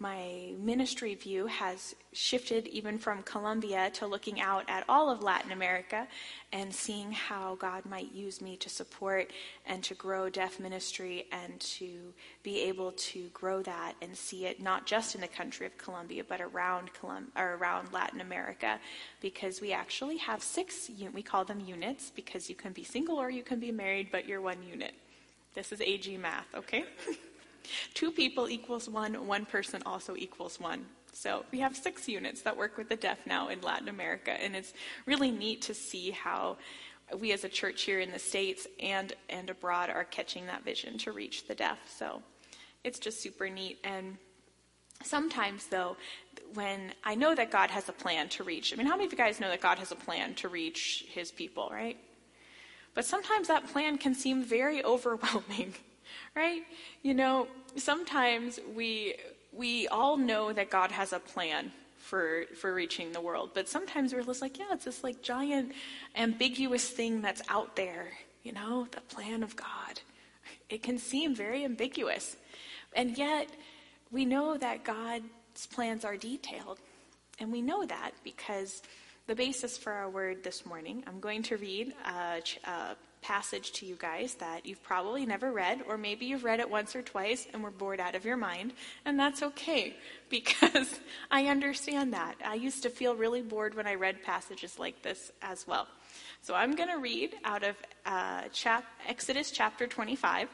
my ministry view has shifted even from Colombia to looking out at all of Latin America and seeing how God might use me to support and to grow deaf ministry and to be able to grow that and see it not just in the country of Colombia, but around Colum- or around Latin America, because we actually have six, we call them units, because you can be single or you can be married, but you're one unit. This is A G math, okay? Two people equals one, one person also equals one. So we have six units that work with the deaf now in Latin America, and it's really neat to see how we as a church here in the States and, and abroad are catching that vision to reach the deaf. So it's just super neat. And sometimes, though, when I know that God has a plan to reach, I mean, how many of you guys know that God has a plan to reach his people, right? But sometimes that plan can seem very overwhelming. Right? You know, sometimes we we all know that God has a plan for for reaching the world, but sometimes we're just like, yeah, it's this like giant ambiguous thing that's out there, you know, the plan of God. It can seem very ambiguous. And yet we know that God's plans are detailed. And we know that because the basis for our word this morning, I'm going to read a, a passage to you guys that you've probably never read, or maybe you've read it once or twice and were bored out of your mind, and that's okay, because I understand that. I used to feel really bored when I read passages like this as well. So I'm going to read out of uh, chap- Exodus chapter twenty-five.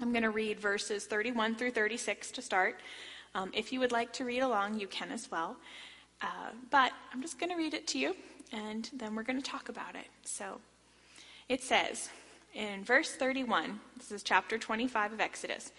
I'm going to read verses thirty-one through thirty-six to start. Um, if you would like to read along, you can as well. Uh, but I'm just going to read it to you, and then we're going to talk about it. So it says in verse thirty-one, this is chapter twenty-five of Exodus,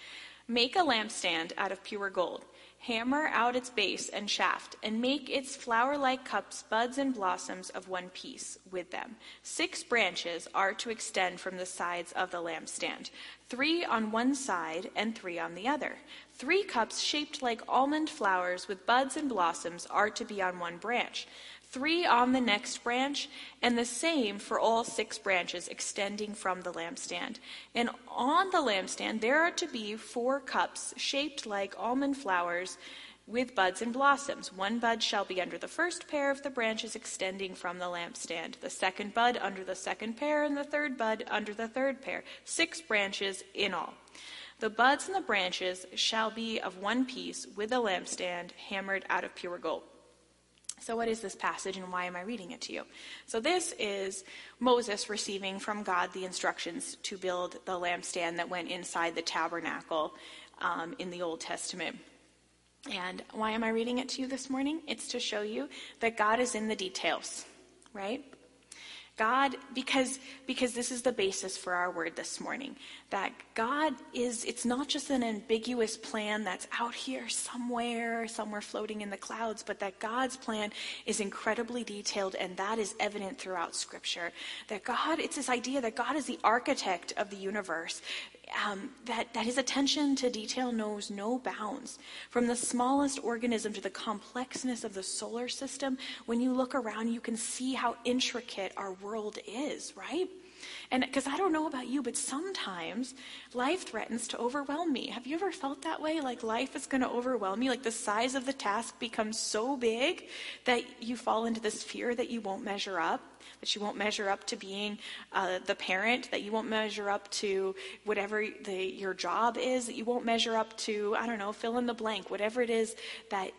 "Make a lampstand out of pure gold. Hammer out its base and shaft, and make its flower-like cups, buds, and blossoms of one piece with them. Six branches are to extend from the sides of the lampstand, three on one side and three on the other. Three cups shaped like almond flowers with buds and blossoms are to be on one branch, three on the next branch, and the same for all six branches extending from the lampstand. And on the lampstand there are to be four cups shaped like almond flowers with buds and blossoms. One bud shall be under the first pair of the branches extending from the lampstand, the second bud under the second pair, and the third bud under the third pair. Six branches in all. The buds and the branches shall be of one piece with the lampstand hammered out of pure gold. So what is this passage and why am I reading it to you? So this is Moses receiving from God the instructions to build the lampstand that went inside the tabernacle um, in the Old Testament. And why am I reading it to you this morning? It's to show you that God is in the details, right? God, because because this is the basis for our word this morning, that God is, it's not just an ambiguous plan that's out here somewhere, somewhere floating in the clouds, but that God's plan is incredibly detailed, and that is evident throughout Scripture. That God, it's this idea that God is the architect of the universe, um, that, that his attention to detail knows no bounds. From the smallest organism to the complexness of the solar system, when you look around, you can see how intricate our world is, right? And because I don't know about you, but sometimes life threatens to overwhelm me. Have you ever felt that way? Like life is going to overwhelm you? Like the size of the task becomes so big that you fall into this fear that you won't measure up, that you won't measure up to being uh, the parent, that you won't measure up to whatever the, your job is, that you won't measure up to, I don't know, fill in the blank, whatever it is that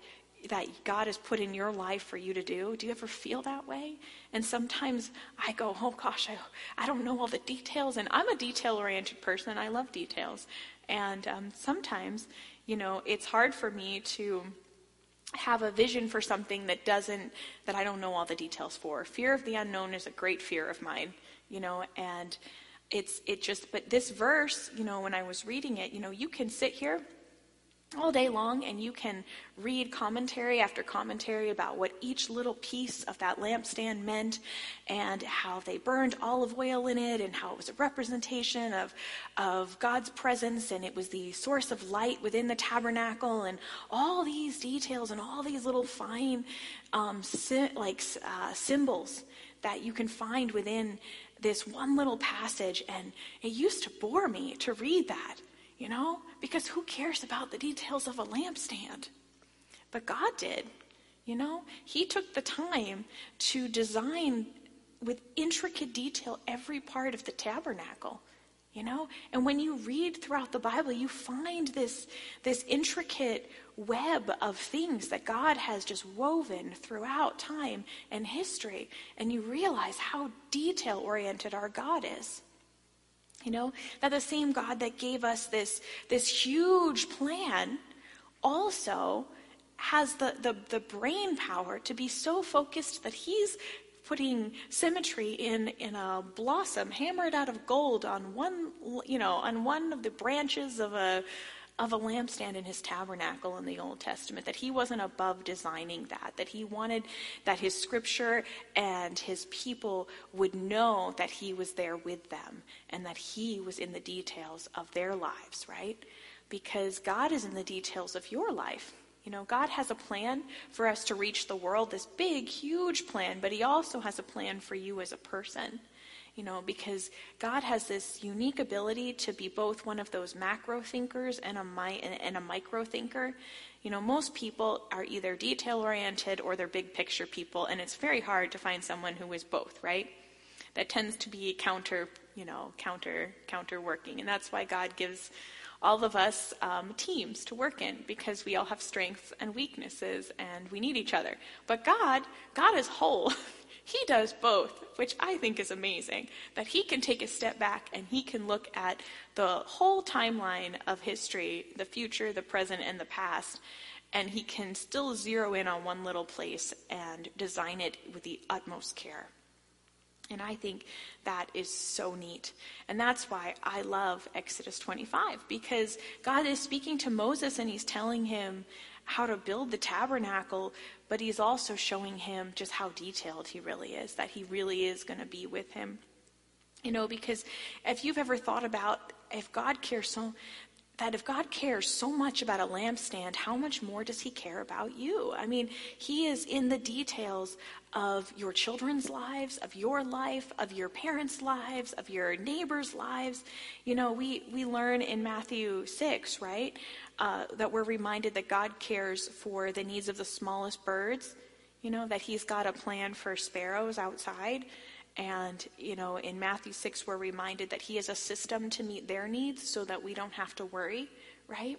that God has put in your life for you to do. Do you ever feel that way? And sometimes I go, oh gosh, I I don't know all the details. And I'm a detail-oriented person, and I love details. And um, sometimes, you know, it's hard for me to have a vision for something that doesn't, that I don't know all the details for. Fear of the unknown is a great fear of mine, you know, and it's, it just, but this verse, you know, when I was reading it, you know, you can sit here all day long, and you can read commentary after commentary about what each little piece of that lampstand meant, and how they burned olive oil in it, and how it was a representation of of God's presence, and it was the source of light within the tabernacle, and all these details and all these little fine um, sy- like uh, symbols that you can find within this one little passage. And it used to bore me to read that. You know, because who cares about the details of a lampstand? But God did, you know. He took the time to design with intricate detail every part of the tabernacle, you know. And when you read throughout the Bible, you find this, this intricate web of things that God has just woven throughout time and history. And you realize how detail-oriented our God is. You know, that the same God that gave us this this huge plan also has the, the, the brain power to be so focused that he's putting symmetry in, in a blossom hammered out of gold on one, you know, on one of the branches of a of a lampstand in his tabernacle in the Old Testament, that he wasn't above designing that, that he wanted that his scripture and his people would know that he was there with them and that he was in the details of their lives, right? Because God is in the details of your life. You know, God has a plan for us to reach the world, this big, huge plan, but he also has a plan for you as a person. You know, because God has this unique ability to be both one of those macro thinkers and a mi- and a micro thinker. You know, most people are either detail-oriented or they're big-picture people, and it's very hard to find someone who is both, right? That tends to be counter, you know, counter, counter-working, and that's why God gives all of us um, teams to work in, because we all have strengths and weaknesses, and we need each other. But God, God is whole. He does both, which I think is amazing, that he can take a step back and he can look at the whole timeline of history, the future, the present, and the past, and he can still zero in on one little place and design it with the utmost care. And I think that is so neat. And that's why I love Exodus twenty-five, because God is speaking to Moses and he's telling him, how to build the tabernacle, but he's also showing him just how detailed he really is, that he really is going to be with him. You know, because if you've ever thought about if God cares so that if God cares so much about a lampstand, how much more does he care about you? I mean, he is in the details of your children's lives, of your life, of your parents' lives, of your neighbors' lives. You know, we, we learn in Matthew six, right, uh, that we're reminded that God cares for the needs of the smallest birds, you know, that he's got a plan for sparrows outside. And, you know, in Matthew six, we're reminded that he has a system to meet their needs so that we don't have to worry, right?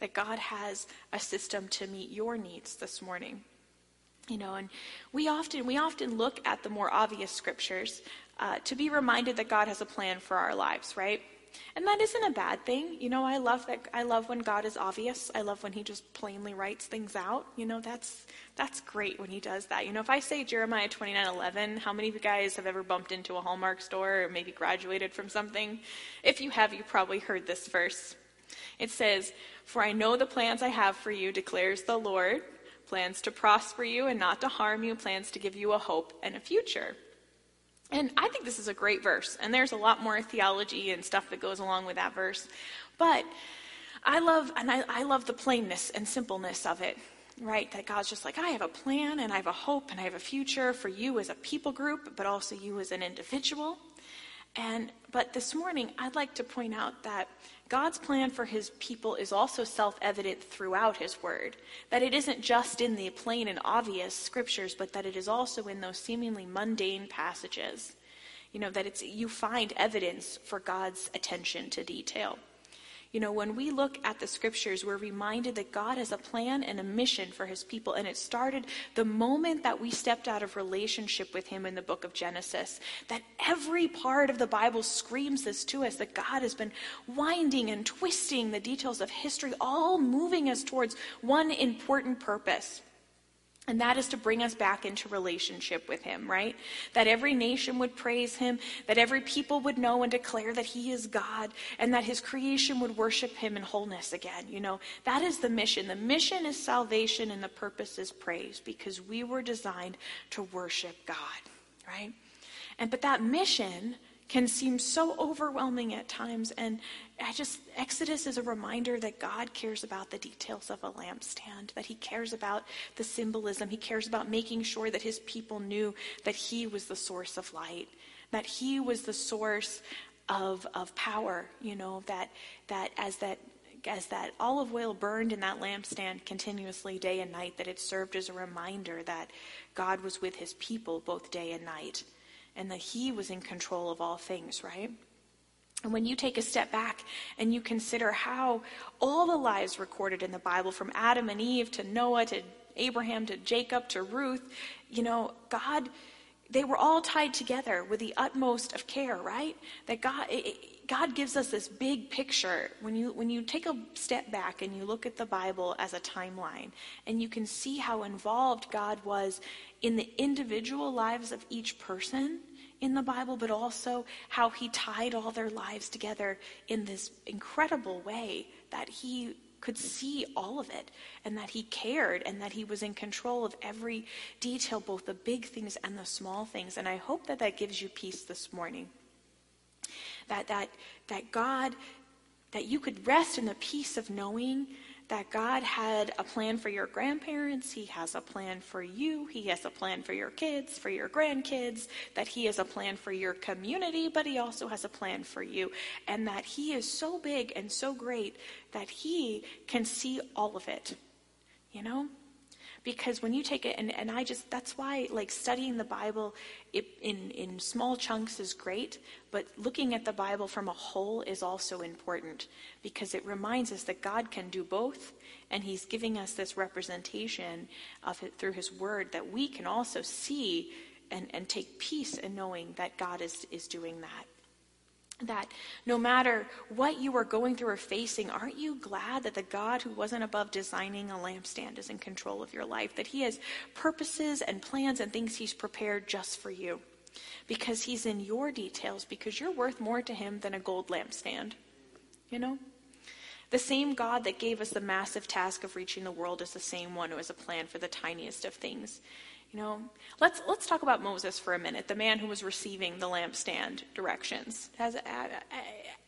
That God has a system to meet your needs this morning. You know, and we often we often look at the more obvious scriptures uh, to be reminded that God has a plan for our lives, right? And that isn't a bad thing. You know, I love that. I love when God is obvious. I love when he just plainly writes things out. You know, that's that's great when he does that. You know, if I say Jeremiah twenty-nine eleven, how many of you guys have ever bumped into a Hallmark store or maybe graduated from something? If you have, you probably heard this verse. It says, "For I know the plans I have for you, declares the Lord, plans to prosper you and not to harm you, plans to give you a hope and a future." And I think this is a great verse, and there's a lot more theology and stuff that goes along with that verse. But I love, and I, I love the plainness and simpleness of it, right? That God's just like, I have a plan, and I have a hope, and I have a future for you as a people group, but also you as an individual. And but this morning, I'd like to point out that God's plan for his people is also self-evident throughout his word, that it isn't just in the plain and obvious scriptures, but that it is also in those seemingly mundane passages, you know, that it's you find evidence for God's attention to detail. You know, when we look at the scriptures, we're reminded that God has a plan and a mission for his people, and it started the moment that we stepped out of relationship with him in the book of Genesis, that every part of the Bible screams this to us, that God has been winding and twisting the details of history, all moving us towards one important purpose. And that is to bring us back into relationship with him, right? That every nation would praise him, that every people would know and declare that he is God, and that his creation would worship him in wholeness again. You know, that is the mission. The mission is salvation and the purpose is praise, because we were designed to worship God, right? And but that mission can seem so overwhelming at times, and I just, Exodus is a reminder that God cares about the details of a lampstand, that he cares about the symbolism, he cares about making sure that his people knew that he was the source of light, that he was the source of of power, you know, that that as that as that olive oil burned in that lampstand continuously day and night, that it served as a reminder that God was with his people both day and night, and that he was in control of all things, right? And when you take a step back and you consider how all the lives recorded in the Bible, from Adam and Eve to Noah to Abraham to Jacob to Ruth, you know, God, they were all tied together with the utmost of care, right? That God it, God gives us this big picture. When you when you take a step back and you look at the Bible as a timeline, and you can see how involved God was in the individual lives of each person in the Bible, but also how he tied all their lives together in this incredible way, that he could see all of it, and that he cared, and that he was in control of every detail, both the big things and the small things. And I hope that that gives you peace this morning, that that that God, that you could rest in the peace of knowing that God had a plan for your grandparents, he has a plan for you, he has a plan for your kids, for your grandkids, that he has a plan for your community, but he also has a plan for you, and that he is so big and so great that he can see all of it, you know? Because when you take it, and, and I just, that's why, like, studying the Bible it, in, in small chunks is great, but looking at the Bible from a whole is also important, because it reminds us that God can do both, and he's giving us this representation of it through his word, that we can also see and, and take peace in knowing that God is, is doing that. That no matter what you are going through or facing, aren't you glad that the God who wasn't above designing a lampstand is in control of your life, that he has purposes and plans and things he's prepared just for you, because he's in your details, because you're worth more to him than a gold lampstand, you know? The same God that gave us the massive task of reaching the world is the same one who has a plan for the tiniest of things. You know, let's let's talk about Moses for a minute, the man who was receiving the lampstand directions. Has,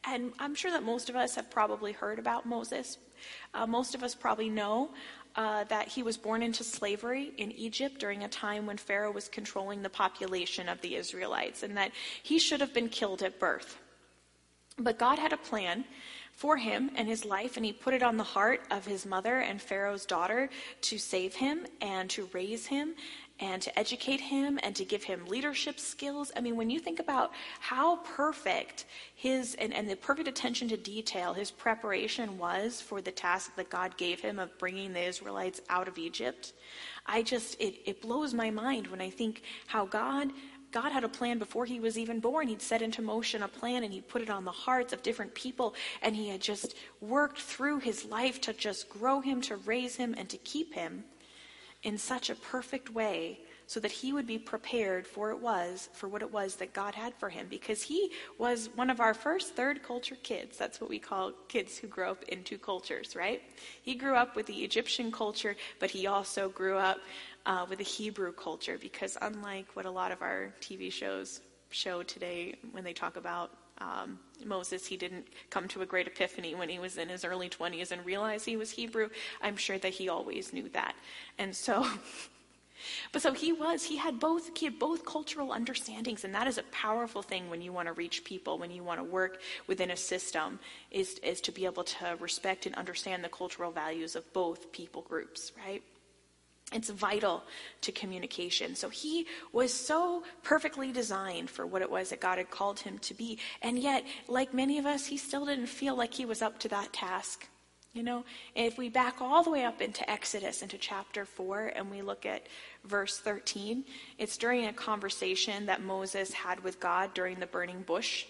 and I'm sure that most of us have probably heard about Moses. Uh, most of us probably know uh, that he was born into slavery in Egypt during a time when Pharaoh was controlling the population of the Israelites, and that he should have been killed at birth. But God had a plan for him and his life, and he put it on the heart of his mother and Pharaoh's daughter to save him and to raise him and to educate him and to give him leadership skills. I mean, when you think about how perfect his, and, and the perfect attention to detail his preparation was for the task that God gave him of bringing the Israelites out of Egypt, I just, it, it blows my mind when I think how God God had a plan before he was even born. He'd set into motion a plan, and he put it on the hearts of different people, and he had just worked through his life to just grow him, to raise him, and to keep him in such a perfect way so that he would be prepared for it was, for what it was that God had for him, because he was one of our first third culture kids. That's what we call kids who grow up in two cultures, right? He grew up with the Egyptian culture, but he also grew up Uh, with the Hebrew culture, because unlike what a lot of our T V shows show today when they talk about um, Moses, he didn't come to a great epiphany when he was in his early twenties and realize he was Hebrew. I'm sure that he always knew that. And so, but so he was, he had both, he had both cultural understandings, and that is a powerful thing when you want to reach people, when you want to work within a system, is, is to be able to respect and understand the cultural values of both people groups, right? It's vital to communication. So he was so perfectly designed for what it was that God had called him to be. And yet, like many of us, he still didn't feel like he was up to that task. You know, if we back all the way up into Exodus, into chapter four, and we look at verse thirteen, it's during a conversation that Moses had with God during the burning bush,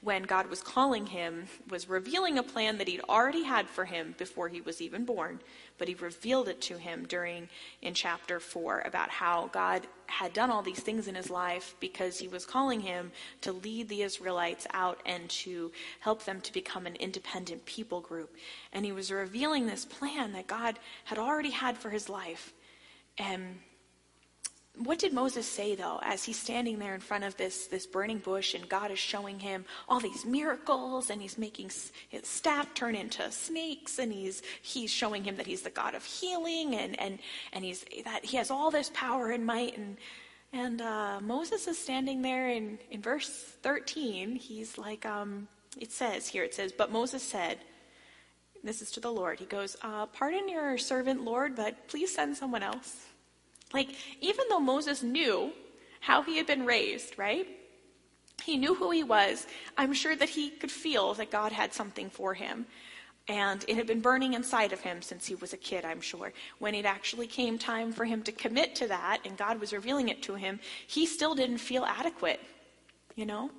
when God was calling him, was revealing a plan that he'd already had for him before he was even born, but he revealed it to him during, in chapter four, about how God had done all these things in his life because he was calling him to lead the Israelites out and to help them to become an independent people group. And he was revealing this plan that God had already had for his life. And what did Moses say, though, as he's standing there in front of this, this burning bush, and God is showing him all these miracles, and he's making his staff turn into snakes, and he's he's showing him that he's the God of healing, and and, and he's that he has all this power and might, and and uh, Moses is standing there in, in verse thirteen. He's like, um, it says here, it says, but Moses said, this is to the Lord. He goes, uh, pardon your servant, Lord, but please send someone else. Like, even though Moses knew how he had been raised, right? He knew who he was. I'm sure that he could feel that God had something for him. And it had been burning inside of him since he was a kid, I'm sure. When it actually came time for him to commit to that, and God was revealing it to him, he still didn't feel adequate, you know?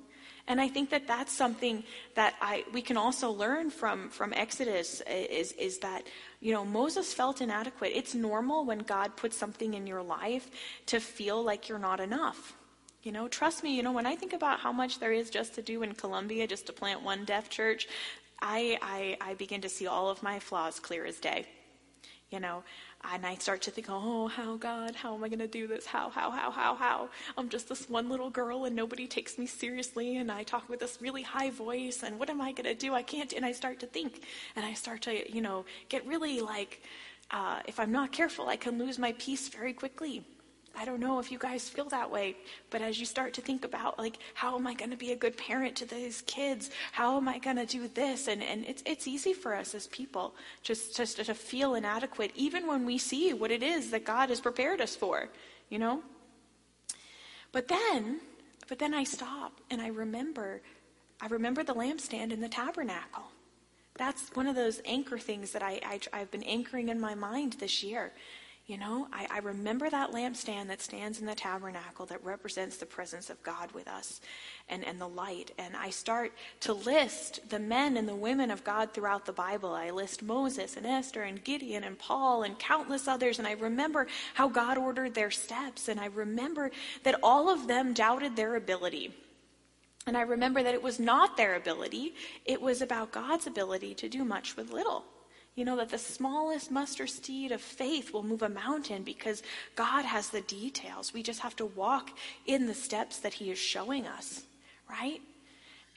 And I think that that's something that I we can also learn from, from Exodus is, is that, you know, Moses felt inadequate. It's normal when God puts something in your life to feel like you're not enough. You know, trust me, you know, when I think about how much there is just to do in Colombia, just to plant one deaf church, I, I, I begin to see all of my flaws clear as day, you know. And I start to think, oh, how, God, how am I going to do this? How, how, how, how, how? I'm just this one little girl, and nobody takes me seriously, and I talk with this really high voice, and what am I going to do? I can't, and I start to think, and I start to, you know, get really like, uh, if I'm not careful, I can lose my peace very quickly. I don't know if you guys feel that way, but as you start to think about, like, how am I going to be a good parent to these kids? How am I going to do this? And and it's it's easy for us as people just, just to feel inadequate, even when we see what it is that God has prepared us for, you know? But then, but then I stop and I remember, I remember the lampstand in the tabernacle. That's one of those anchor things that I, I I've been anchoring in my mind this year. You know, I, I remember that lampstand that stands in the tabernacle that represents the presence of God with us and, and the light. And I start to list the men and the women of God throughout the Bible. I list Moses and Esther and Gideon and Paul and countless others. And I remember how God ordered their steps. And I remember that all of them doubted their ability. And I remember that it was not their ability. It was about God's ability to do much with little. You know, that the smallest mustard seed of faith will move a mountain because God has the details. We just have to walk in the steps that he is showing us, right?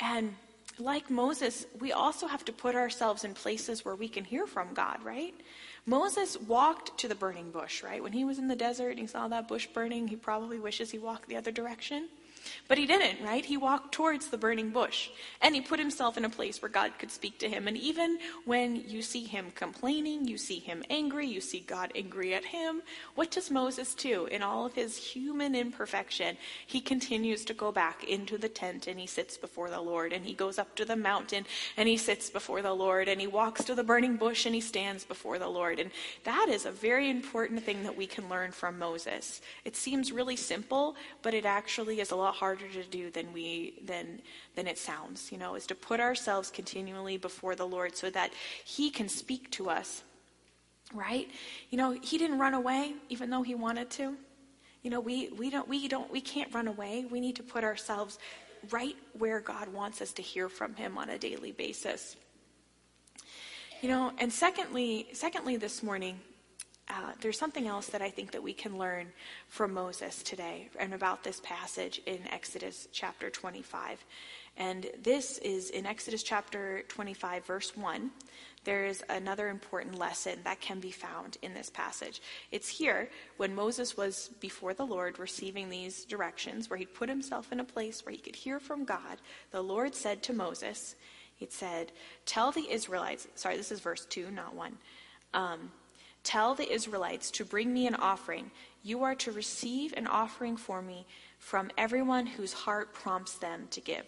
And like Moses, we also have to put ourselves in places where we can hear from God, right? Moses walked to the burning bush, right? When he was in the desert and he saw that bush burning, he probably wishes he walked the other direction. But he didn't, right? He walked towards the burning bush, and he put himself in a place where God could speak to him. And even when you see him complaining, you see him angry, you see God angry at him, what does Moses do in all of his human imperfection? He continues to go back into the tent, and he sits before the Lord, and he goes up to the mountain, and he sits before the Lord, and he walks to the burning bush, and he stands before the Lord. And that is a very important thing that we can learn from Moses. It seems really simple, but it actually is a lot harder to do than we than than it sounds, you know, is to put ourselves continually before the Lord so that he can speak to us, right? You know, he didn't run away even though he wanted to. You know, we we don't we don't we can't run away. We need to put ourselves right where God wants us to hear from him on a daily basis. You know, and secondly, secondly this morning, Uh, there's something else that I think that we can learn from Moses today and about this passage in Exodus chapter twenty-five. And this is in Exodus chapter twenty-five, verse one. There is another important lesson that can be found in this passage. It's here when Moses was before the Lord receiving these directions, where he put himself in a place where he could hear from God. The Lord said to Moses, it said, tell the Israelites, sorry, this is verse two, not one. Um, Tell the Israelites to bring me an offering. You are to receive an offering for me from everyone whose heart prompts them to give.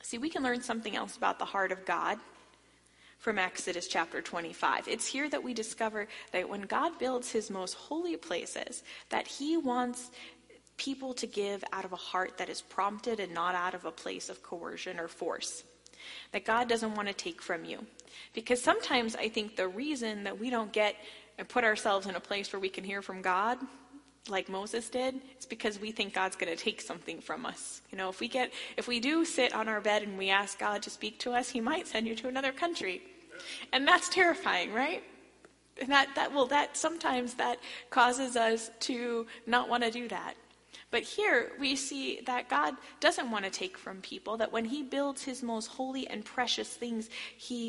See, we can learn something else about the heart of God from Exodus chapter twenty-five. It's here that we discover that when God builds his most holy places, that he wants people to give out of a heart that is prompted and not out of a place of coercion or force. That God doesn't want to take from you. Because sometimes I think the reason that we don't get and put ourselves in a place where we can hear from God, like Moses did, is because we think God's going to take something from us. You know, if we get, if we do sit on our bed and we ask God to speak to us, he might send you to another country. And that's terrifying, right? And that, that will, that sometimes that causes us to not want to do that. But here we see that God doesn't want to take from people, that when he builds his most holy and precious things, he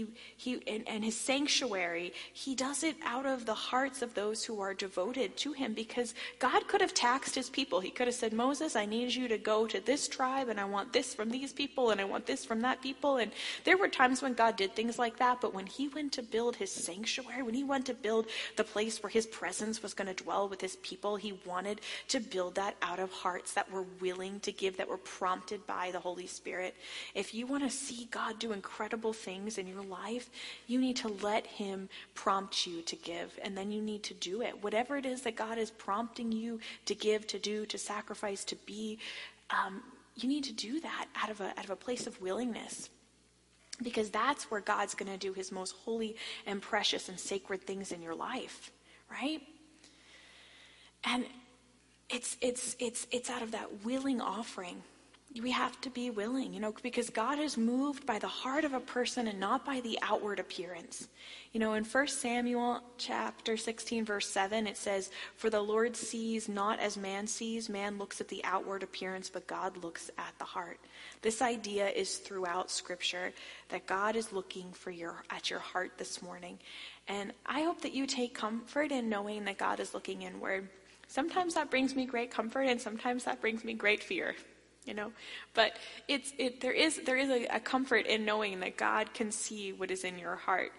he and, and his sanctuary, he does it out of the hearts of those who are devoted to him, because God could have taxed his people. He could have said, Moses, I need you to go to this tribe, and I want this from these people, and I want this from that people. And there were times when God did things like that, but when he went to build his sanctuary, when he went to build the place where his presence was going to dwell with his people, he wanted to build that out of hearts that were willing to give, that were prompted by the Holy Spirit. If you want to see God do incredible things in your life, you need to let him prompt you to give, and then you need to do it. Whatever it is that God is prompting you to give, to do, to sacrifice, to be, um, you need to do that out of a, out of a place of willingness. Because that's where God's going to do his most holy and precious and sacred things in your life, right? And It's it's it's it's out of that willing offering. We have to be willing, you know, because God is moved by the heart of a person and not by the outward appearance. You know, in First Samuel chapter sixteen, verse seven, it says, "For the Lord sees not as man sees. Man looks at the outward appearance, but God looks at the heart." This idea is throughout Scripture, that God is looking for your at your heart this morning. And I hope that you take comfort in knowing that God is looking inward. Sometimes that brings me great comfort, and sometimes that brings me great fear, you know. But it's it there is there is a, a comfort in knowing that God can see what is in your heart,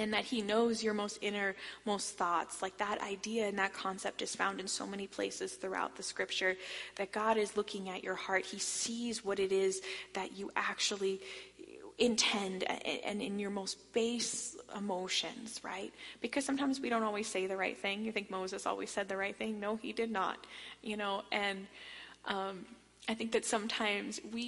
and that he knows your most innermost thoughts. Like, that idea and that concept is found in so many places throughout the Scripture, that God is looking at your heart. He sees what it is that you actually intend and in your most base emotions, right? Because sometimes we don't always say the right thing. You think Moses always said the right thing? No, he did not, you know. And um, I think that sometimes we,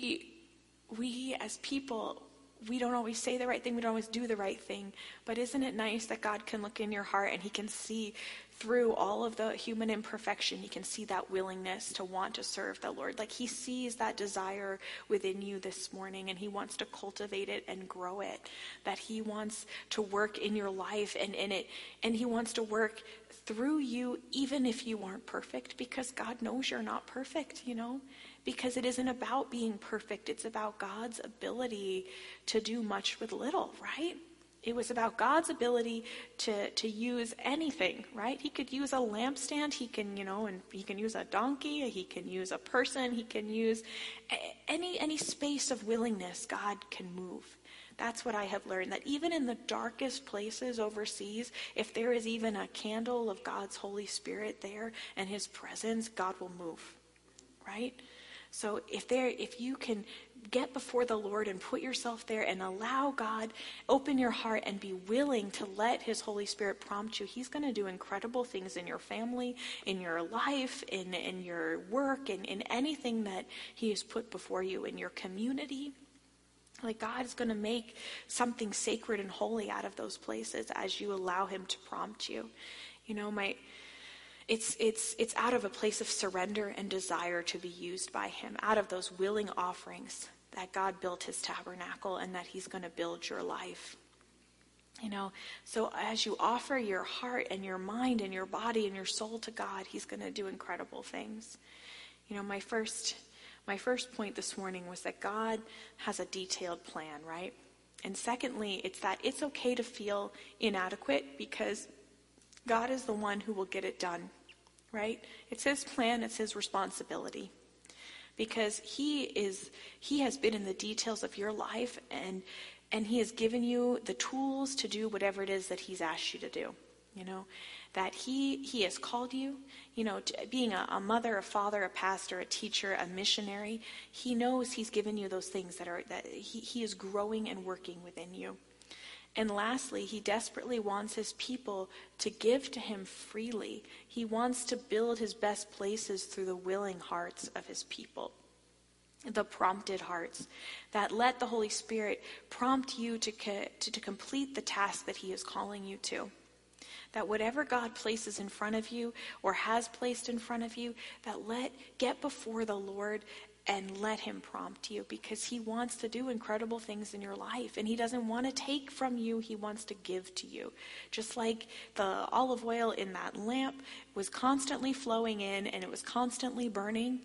we as people, we don't always say the right thing. We don't always do the right thing. But isn't it nice that God can look in your heart and he can see through all of the human imperfection, he can see that willingness to want to serve the Lord. Like, he sees that desire within you this morning, and he wants to cultivate it and grow it, that he wants to work in your life and in it, and he wants to work through you even if you aren't perfect, because God knows you're not perfect, you know, because it isn't about being perfect. It's about God's ability to do much with little, right? It was about God's ability to, to use anything, right? He could use a lampstand, he can, you know, and he can use a donkey, he can use a person, he can use any any space of willingness. God can move. That's what I have learned, that even in the darkest places overseas, if there is even a candle of God's Holy Spirit there and his presence, God will move, right? So if there, if you can get before the Lord and put yourself there and allow God, open your heart and be willing to let his Holy Spirit prompt you, he's going to do incredible things in your family, in your life, in, in your work, and in, in anything that he has put before you, in your community. Like, God is going to make something sacred and holy out of those places as you allow him to prompt you. You know, my... It's it's it's out of a place of surrender and desire to be used by him, out of those willing offerings that God built his tabernacle and that he's going to build your life. You know, so as you offer your heart and your mind and your body and your soul to God, he's going to do incredible things. You know, my first my first point this morning was that God has a detailed plan, right? And secondly, it's that it's okay to feel inadequate, because God is the one who will get it done. Right? It's his plan, it's his responsibility. Because he is he has been in the details of your life, and and he has given you the tools to do whatever it is that he's asked you to do. You know, that he he has called you, you know, to, being a, a mother, a father, a pastor, a teacher, a missionary, he knows he's given you those things that are that he, he is growing and working within you. And lastly, he desperately wants his people to give to him freely. He wants to build his best places through the willing hearts of his people, the prompted hearts, that let the Holy Spirit prompt you to, co- to, to complete the task that he is calling you to. That whatever God places in front of you or has placed in front of you, that let get before the Lord and let him prompt you, because he wants to do incredible things in your life, and he doesn't want to take from you, he wants to give to you. Just like the olive oil in that lamp was constantly flowing in and it was constantly burning,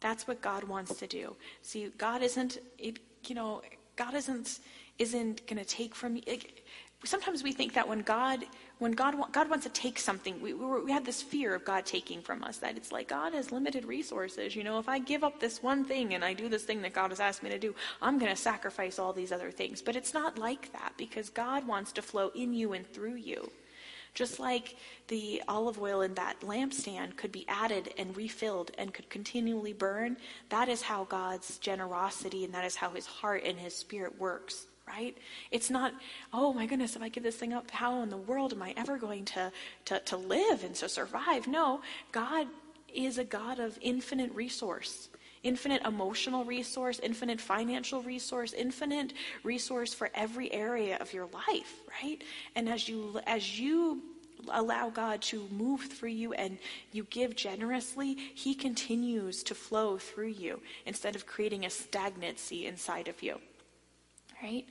that's what God wants to do. See, God isn't, it, you know, God isn't isn't going to take from you. It, sometimes we think that when God when God God wants to take something, we we have this fear of God taking from us, that it's like God has limited resources. You know, if I give up this one thing and I do this thing that God has asked me to do, I'm going to sacrifice all these other things. But it's not like that, because God wants to flow in you and through you. Just like the olive oil in that lampstand could be added and refilled and could continually burn, that is how God's generosity and that is how his heart and his spirit works. Right? It's not, oh my goodness, if I give this thing up, how in the world am I ever going to, to, to live and to survive? No, God is a God of infinite resource, infinite emotional resource, infinite financial resource, infinite resource for every area of your life, right? And as you as you allow God to move through you and you give generously, he continues to flow through you instead of creating a stagnancy inside of you. Right?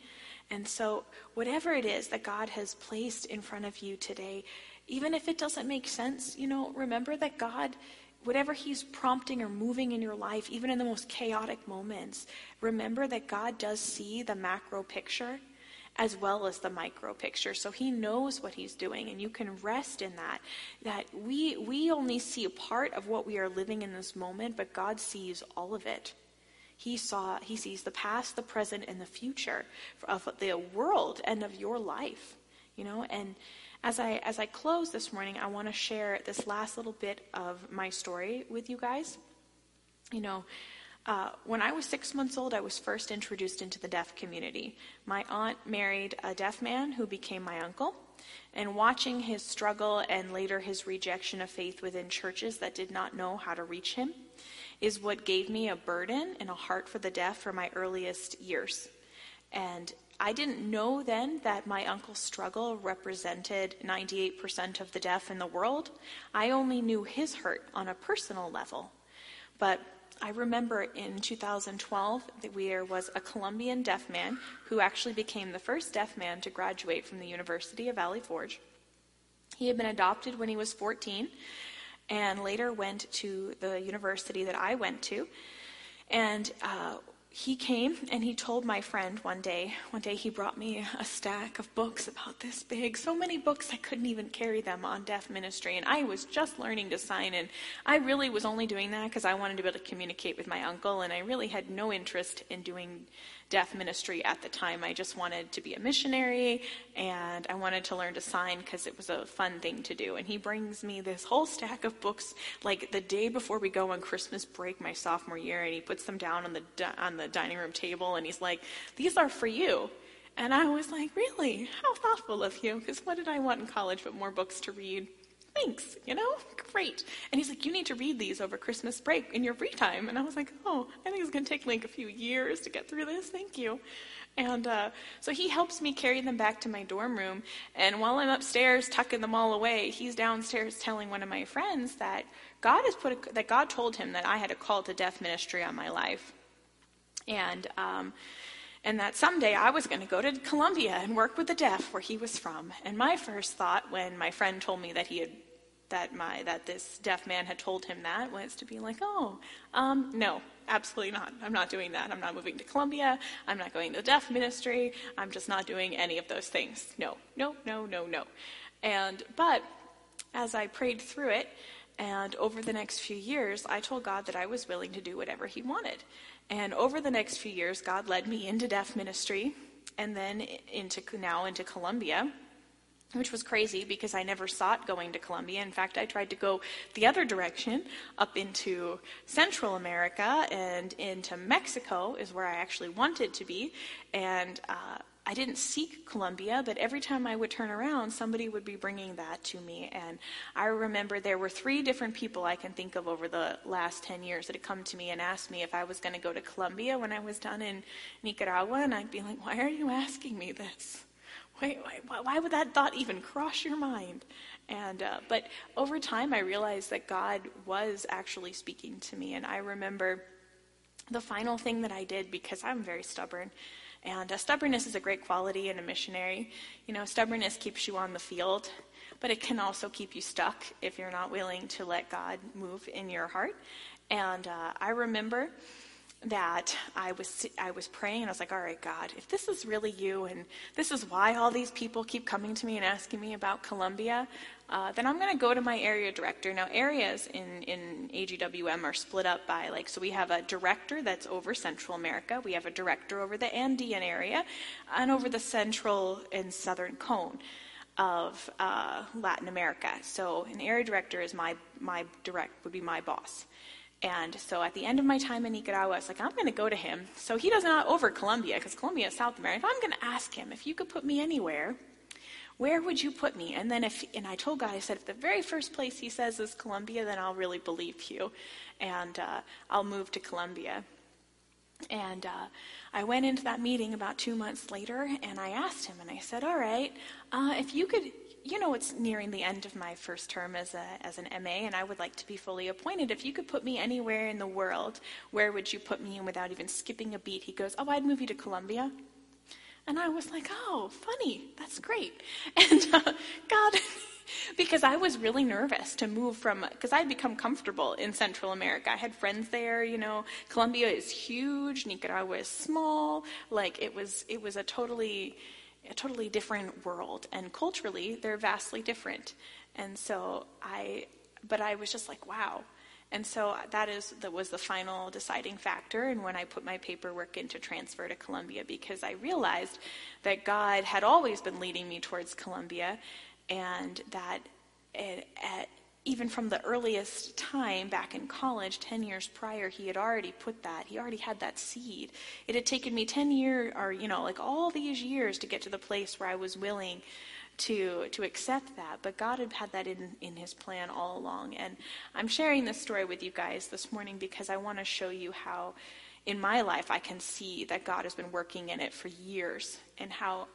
And so whatever it is that God has placed in front of you today, even if it doesn't make sense, you know, remember that God, whatever he's prompting or moving in your life, even in the most chaotic moments, remember that God does see the macro picture as well as the micro picture. So he knows what he's doing, and you can rest in that, that we, we only see a part of what we are living in this moment, but God sees all of it. He saw. He sees the past, the present, and the future of the world and of your life. You know, and as I as I close this morning, I want to share this last little bit of my story with you guys. You know, uh, when I was six months old, I was first introduced into the deaf community. My aunt married a deaf man who became my uncle, and watching his struggle and later his rejection of faith within churches that did not know how to reach him is what gave me a burden and a heart for the deaf for my earliest years. And I didn't know then that my uncle's struggle represented ninety-eight percent of the deaf in the world. I only knew his hurt on a personal level. But I remember in two thousand twelve, there was a Colombian deaf man who actually became the first deaf man to graduate from the University of Valley Forge. He had been adopted when he was fourteen and later went to the university that I went to. And uh, he came and he told my friend one day, one day he brought me a stack of books about this big, so many books I couldn't even carry them on deaf ministry. And I was just learning to sign, and I really was only doing that because I wanted to be able to communicate with my uncle, and I really had no interest in doing deaf ministry at the time. I just wanted to be a missionary, and I wanted to learn to sign because it was a fun thing to do. And he brings me this whole stack of books like the day before we go on Christmas break my sophomore year, and he puts them down on the on the dining room table, and he's like, "These are for you." And I was like, "Really? How thoughtful of you, because what did I want in college but more books to read? Thanks, you know, great." And he's like, "You need to read these over Christmas break in your free time." And I was like, "Oh, I think it's going to take like a few years to get through this. Thank you." And uh, so he helps me carry them back to my dorm room. And while I'm upstairs tucking them all away, he's downstairs telling one of my friends that God has put a, that God told him that I had a call to deaf ministry on my life, and um, and that someday I was going to go to Colombia and work with the deaf where he was from. And my first thought when my friend told me that he had that my that this deaf man had told him that was to be like, oh, um, no, absolutely not. I'm not doing that. I'm not moving to Colombia. I'm not going to the deaf ministry. I'm just not doing any of those things. No, no, no, no, no. And but as I prayed through it, and over the next few years, I told God that I was willing to do whatever he wanted. And over the next few years, God led me into deaf ministry, and then into now into Colombia, which was crazy because I never sought going to Colombia. In fact, I tried to go the other direction, up into Central America and into Mexico is where I actually wanted to be. And uh, I didn't seek Colombia, but every time I would turn around, somebody would be bringing that to me. And I remember there were three different people I can think of over the last ten years that had come to me and asked me if I was going to go to Colombia when I was done in Nicaragua. And I'd be like, why are you asking me this? Why, why, why would that thought even cross your mind? And uh, but over time, I realized that God was actually speaking to me. And I remember the final thing that I did, because I'm very stubborn. And uh, stubbornness is a great quality in a missionary. You know, stubbornness keeps you on the field, but it can also keep you stuck if you're not willing to let God move in your heart. And uh, I remember that I was I was praying, and I was like, all right, God, if this is really you, and this is why all these people keep coming to me and asking me about Colombia, uh, then I'm going to go to my area director. Now, areas in, in A G W M are split up by, like, so we have a director that's over Central America, we have a director over the Andean area, and over the central and southern cone of uh, Latin America. So an area director is my, my direct, would be my boss. And so at the end of my time in Nicaragua, I was like, I'm going to go to him. So he does not over Colombia, because Colombia is South America. I'm going to ask him, if you could put me anywhere, where would you put me? And then if, and I told God, I said, if the very first place he says is Colombia, then I'll really believe you. And uh, I'll move to Colombia. And uh, I went into that meeting about two months later, and I asked him, and I said, all right, uh, if you could... you know, it's nearing the end of my first term as a as an M A, and I would like to be fully appointed. If you could put me anywhere in the world, where would you put me? And without even skipping a beat, he goes, oh, I'd move you to Colombia. And I was like, oh, funny, that's great. And uh, God, because I was really nervous to move from, because I had become comfortable in Central America. I had friends there, you know, Colombia is huge, Nicaragua is small, like it was, it was a totally... a totally different world, and culturally they're vastly different. And so I, but I was just like, wow. And so that is, that was the final deciding factor. And when I put my paperwork in to transfer to Colombia, because I realized that God had always been leading me towards Colombia, and that it, at, even from the earliest time back in college, ten years prior, he had already put that, he already had that seed. It had taken me ten years, or, you know, like all these years to get to the place where I was willing to to accept that. But God had had that in, in his plan all along. And I'm sharing this story with you guys this morning because I want to show you how, in my life, I can see that God has been working in it for years, and how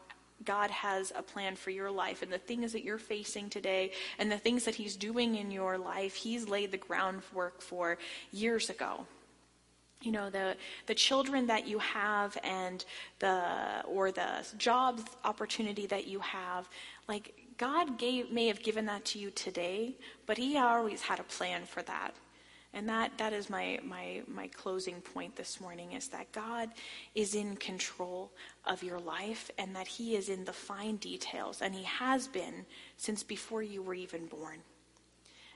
God has a plan for your life, and the things that you're facing today and the things that he's doing in your life, he's laid the groundwork for years ago. You know, the the children that you have and the or the job opportunity that you have, like God gave, may have given that to you today, but he always had a plan for that. And that that is my, my my closing point this morning, is that God is in control of your life, and that he is in the fine details, and he has been since before you were even born.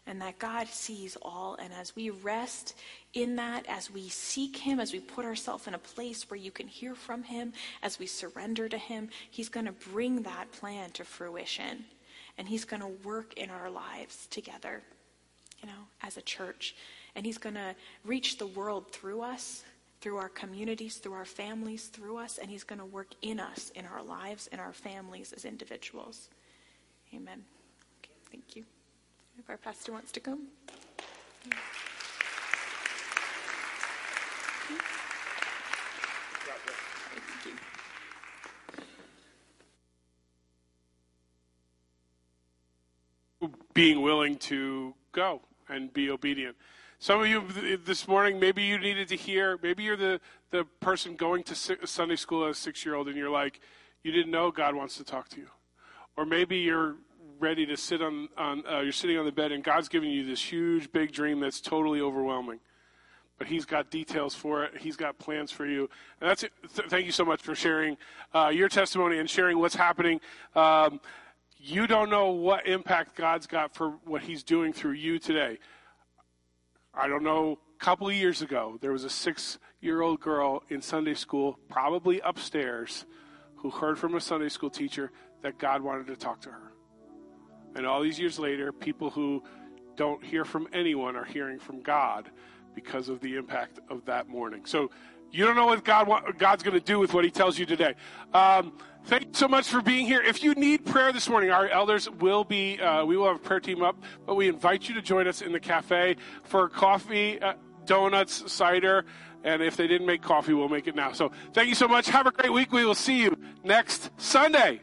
And that God sees all, and as we rest in that, as we seek him, as we put ourselves in a place where you can hear from him, as we surrender to him, he's going to bring that plan to fruition, and he's going to work in our lives together, you know, as a church. And he's going to reach the world through us, through our communities, through our families, through us, and he's going to work in us, in our lives, in our families, as individuals. Amen. Okay, thank you. If our pastor wants to come. Thank you. Being willing to go and be obedient. Some of you this morning, maybe you needed to hear, maybe you're the, the person going to Sunday school as a six-year-old, and you're like, you didn't know God wants to talk to you. Or maybe you're ready to sit on, on uh, you're sitting on the bed, and God's giving you this huge, big dream that's totally overwhelming. But he's got details for it. He's got plans for you. And that's it. Th- thank you so much for sharing uh, your testimony and sharing what's happening. Um, you don't know what impact God's got for what he's doing through you today. I don't know, a couple of years ago, there was a six-year-old girl in Sunday school, probably upstairs, who heard from a Sunday school teacher that God wanted to talk to her. And all these years later, people who don't hear from anyone are hearing from God because of the impact of that morning. So you don't know what God what God's going to do with what he tells you today. Um, thank you so much for being here. If you need prayer this morning, our elders will be, uh, we will have a prayer team up, but we invite you to join us in the cafe for coffee, uh, donuts, cider, and if they didn't make coffee, we'll make it now. So thank you so much. Have a great week. We will see you next Sunday.